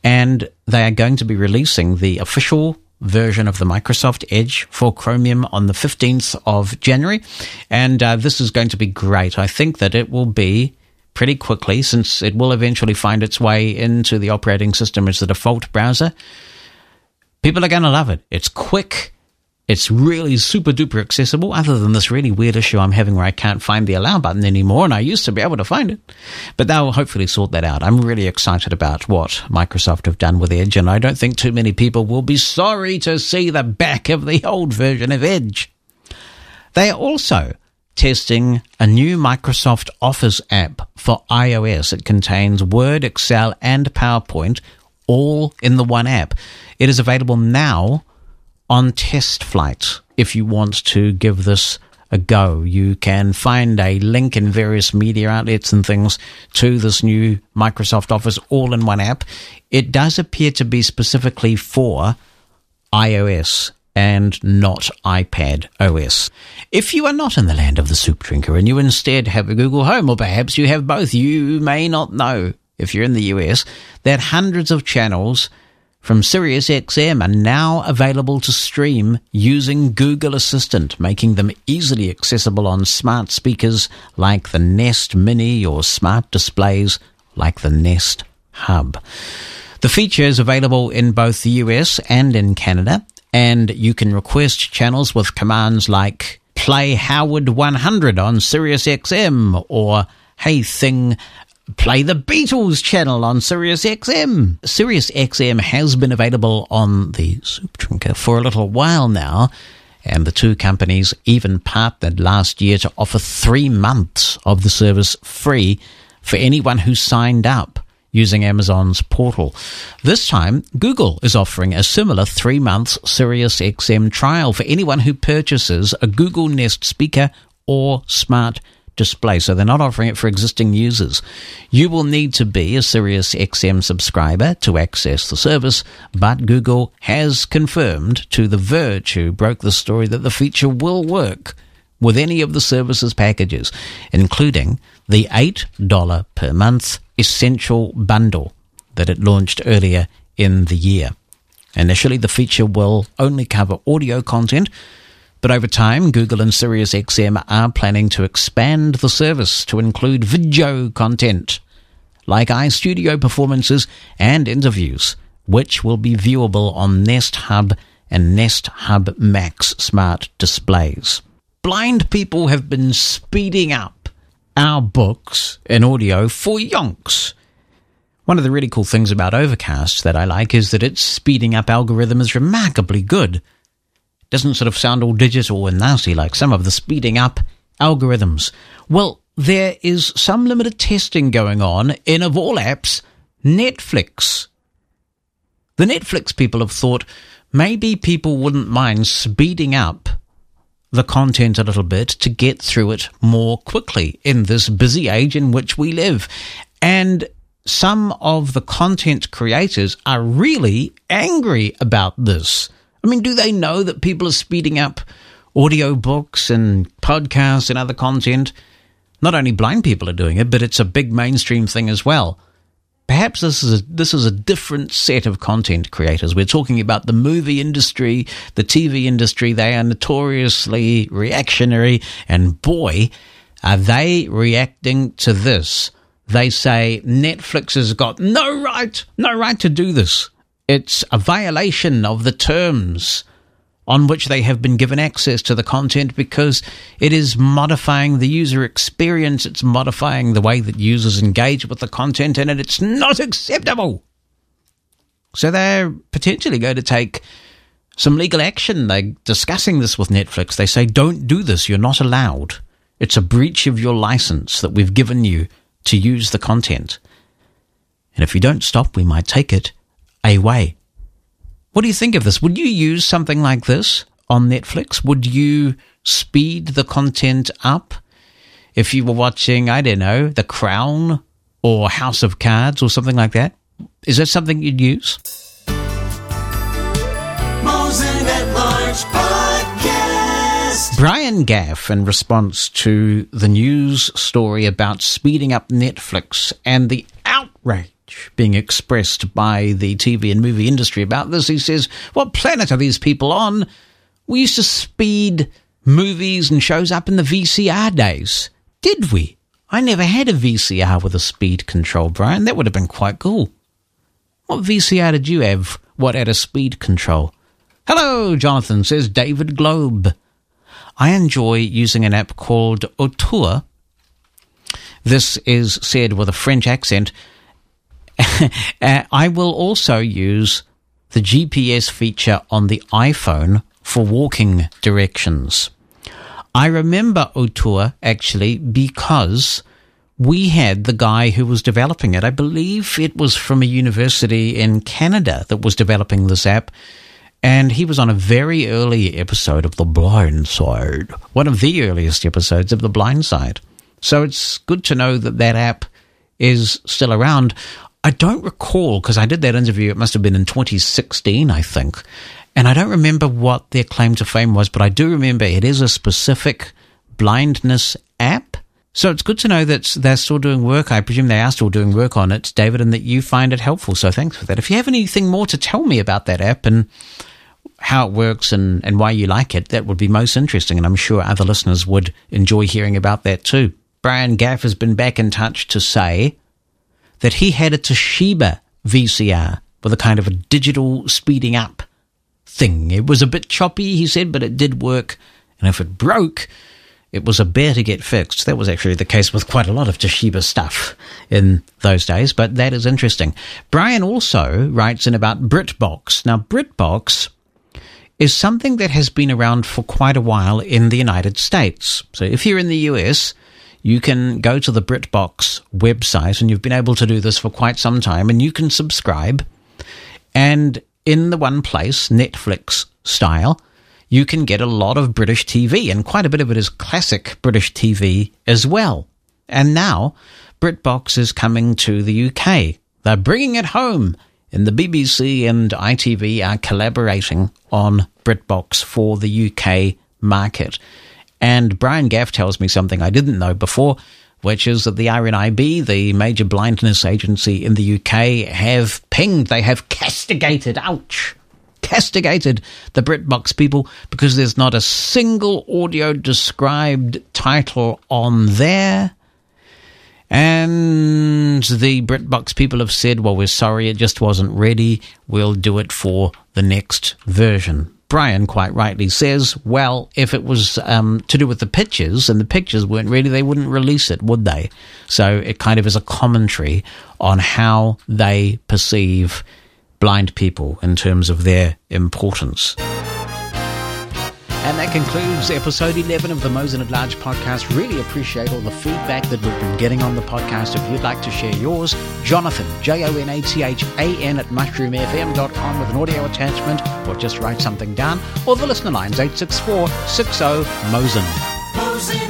and they are going to be releasing the official version of the Microsoft Edge for Chromium on the 15th of January, and this is going to be great. I think that it will be pretty quickly, since it will eventually find its way into the operating system as the default browser. People are going to love it. It's quick. It's really super-duper accessible, other than this really weird issue I'm having where I can't find the allow button anymore, and I used to be able to find it. But they'll hopefully sort that out. I'm really excited about what Microsoft have done with Edge, and I don't think too many people will be sorry to see the back of the old version of Edge. They are also testing a new Microsoft Office app for iOS. It contains Word, Excel, and PowerPoint, all in the one app. It is available now on test flight. If you want to give this a go, you can find a link in various media outlets and things to this new Microsoft Office all-in-one app. It does appear to be specifically for iOS and not iPad OS. If you are not in the land of the soup drinker and you instead have a Google Home, or perhaps you have both, you may not know, if you're in the US, that hundreds of channels from SiriusXM are now available to stream using Google Assistant, making them easily accessible on smart speakers like the Nest Mini or smart displays like the Nest Hub. The feature is available in both the US and in Canada, and you can request channels with commands like play Howard 100 on SiriusXM or hey thing, play the Beatles channel on SiriusXM. SiriusXM has been available on the Soup Drinker for a little while now, and the two companies even partnered last year to offer 3 months of the service free for anyone who signed up using Amazon's portal. This time, Google is offering a similar 3 months SiriusXM trial for anyone who purchases a Google Nest speaker or smart display, so they're not offering it for existing users. You will need to be a SiriusXM subscriber to access the service, but Google has confirmed to The Verge, who broke the story, that the feature will work with any of the service's packages, including the $8 per month Essential Bundle that it launched earlier in the year. Initially, the feature will only cover audio content, but over time, Google and SiriusXM are planning to expand the service to include video content, like iStudio performances and interviews, which will be viewable on Nest Hub and Nest Hub Max smart displays. Blind people have been speeding up our books in audio for yonks. One of the really cool things about Overcast that I like is that its speeding up algorithm is remarkably good. It doesn't sort of sound all digital and lousy like some of the speeding up algorithms. Well, there is some limited testing going on in, of all apps, Netflix. The Netflix people have thought maybe people wouldn't mind speeding up the content a little bit to get through it more quickly in this busy age in which we live. And some of the content creators are really angry about this. I mean, do they know that people are speeding up audiobooks and podcasts and other content? Not only blind people are doing it, but it's a big mainstream thing as well. Perhaps this is a different set of content creators. We're talking about the movie industry, the TV industry. They are notoriously reactionary, and boy, are they reacting to this. They say Netflix has got no right to do this. It's a violation of the terms on which they have been given access to the content because it is modifying the user experience, it's modifying the way that users engage with the content, and it's not acceptable. So they're potentially going to take some legal action. They're discussing this with Netflix. They say, don't do this, you're not allowed. It's a breach of your license that we've given you to use the content. And if you don't stop, we might take it away. What do you think of this? Would you use something like this on Netflix? Would you speed the content up? If you were watching, I don't know, The Crown or House of Cards or something like that, is that something you'd use? Mosen at Large Podcast. Brian Gaff, in response to the news story about speeding up Netflix and the outrage being expressed by the TV and movie industry about this, he says, what planet are these people on? We used to speed movies and shows up in the VCR days, did we? I never had a VCR with a speed control, Brian. That would have been quite cool. What VCR did you have? What had a speed control? Hello, Jonathan, says David Globe. I enjoy using an app called Autour. This is said with a French accent. I will also use the GPS feature on the iPhone for walking directions. I remember Autour, actually, because we had the guy who was developing it. I believe it was from a university in Canada that was developing this app, and he was on a very early episode of The Blind Side, one of the earliest episodes of The Blind Side. So it's good to know that that app is still around. I don't recall, because I did that interview, it must have been in 2016, I think, and I don't remember what their claim to fame was, but I do remember it is a specific blindness app. So it's good to know that they're still doing work. I presume they are still doing work on it, David, and that you find it helpful. So thanks for that. If you have anything more to tell me about that app and how it works and why you like it, that would be most interesting, and I'm sure other listeners would enjoy hearing about that too. Brian Gaff has been back in touch to say that he had a Toshiba VCR with a kind of a digital speeding up thing. It was a bit choppy, he said, but it did work. And if it broke, it was a bear to get fixed. That was actually the case with quite a lot of Toshiba stuff in those days, but that is interesting. Brian also writes in about BritBox. Now, BritBox is something that has been around for quite a while in the United States. So if you're in the US, you can go to the BritBox website, and you've been able to do this for quite some time, and you can subscribe. And in the one place, Netflix style, you can get a lot of British TV, and quite a bit of it is classic British TV as well. And now BritBox is coming to the UK. They're bringing it home, and the BBC and ITV are collaborating on BritBox for the UK market. And Brian Gaff tells me something I didn't know before, which is that the RNIB, the major blindness agency in the UK, have pinged, they have castigated the BritBox people because there's not a single audio described title on there. And the BritBox people have said, well, we're sorry, it just wasn't ready. We'll do it for the next version. Brian quite rightly says, well, if it was to do with the pictures and the pictures weren't ready, they wouldn't release it, would they? So it kind of is a commentary on how they perceive blind people in terms of their importance. And that concludes episode 11 of the Mosen at Large podcast. Really appreciate all the feedback that we've been getting on the podcast. If you'd like to share yours, Jonathan, JONATHAN at mushroomfm.com with an audio attachment, or just write something down, or the listener lines 864-60-MOSEN.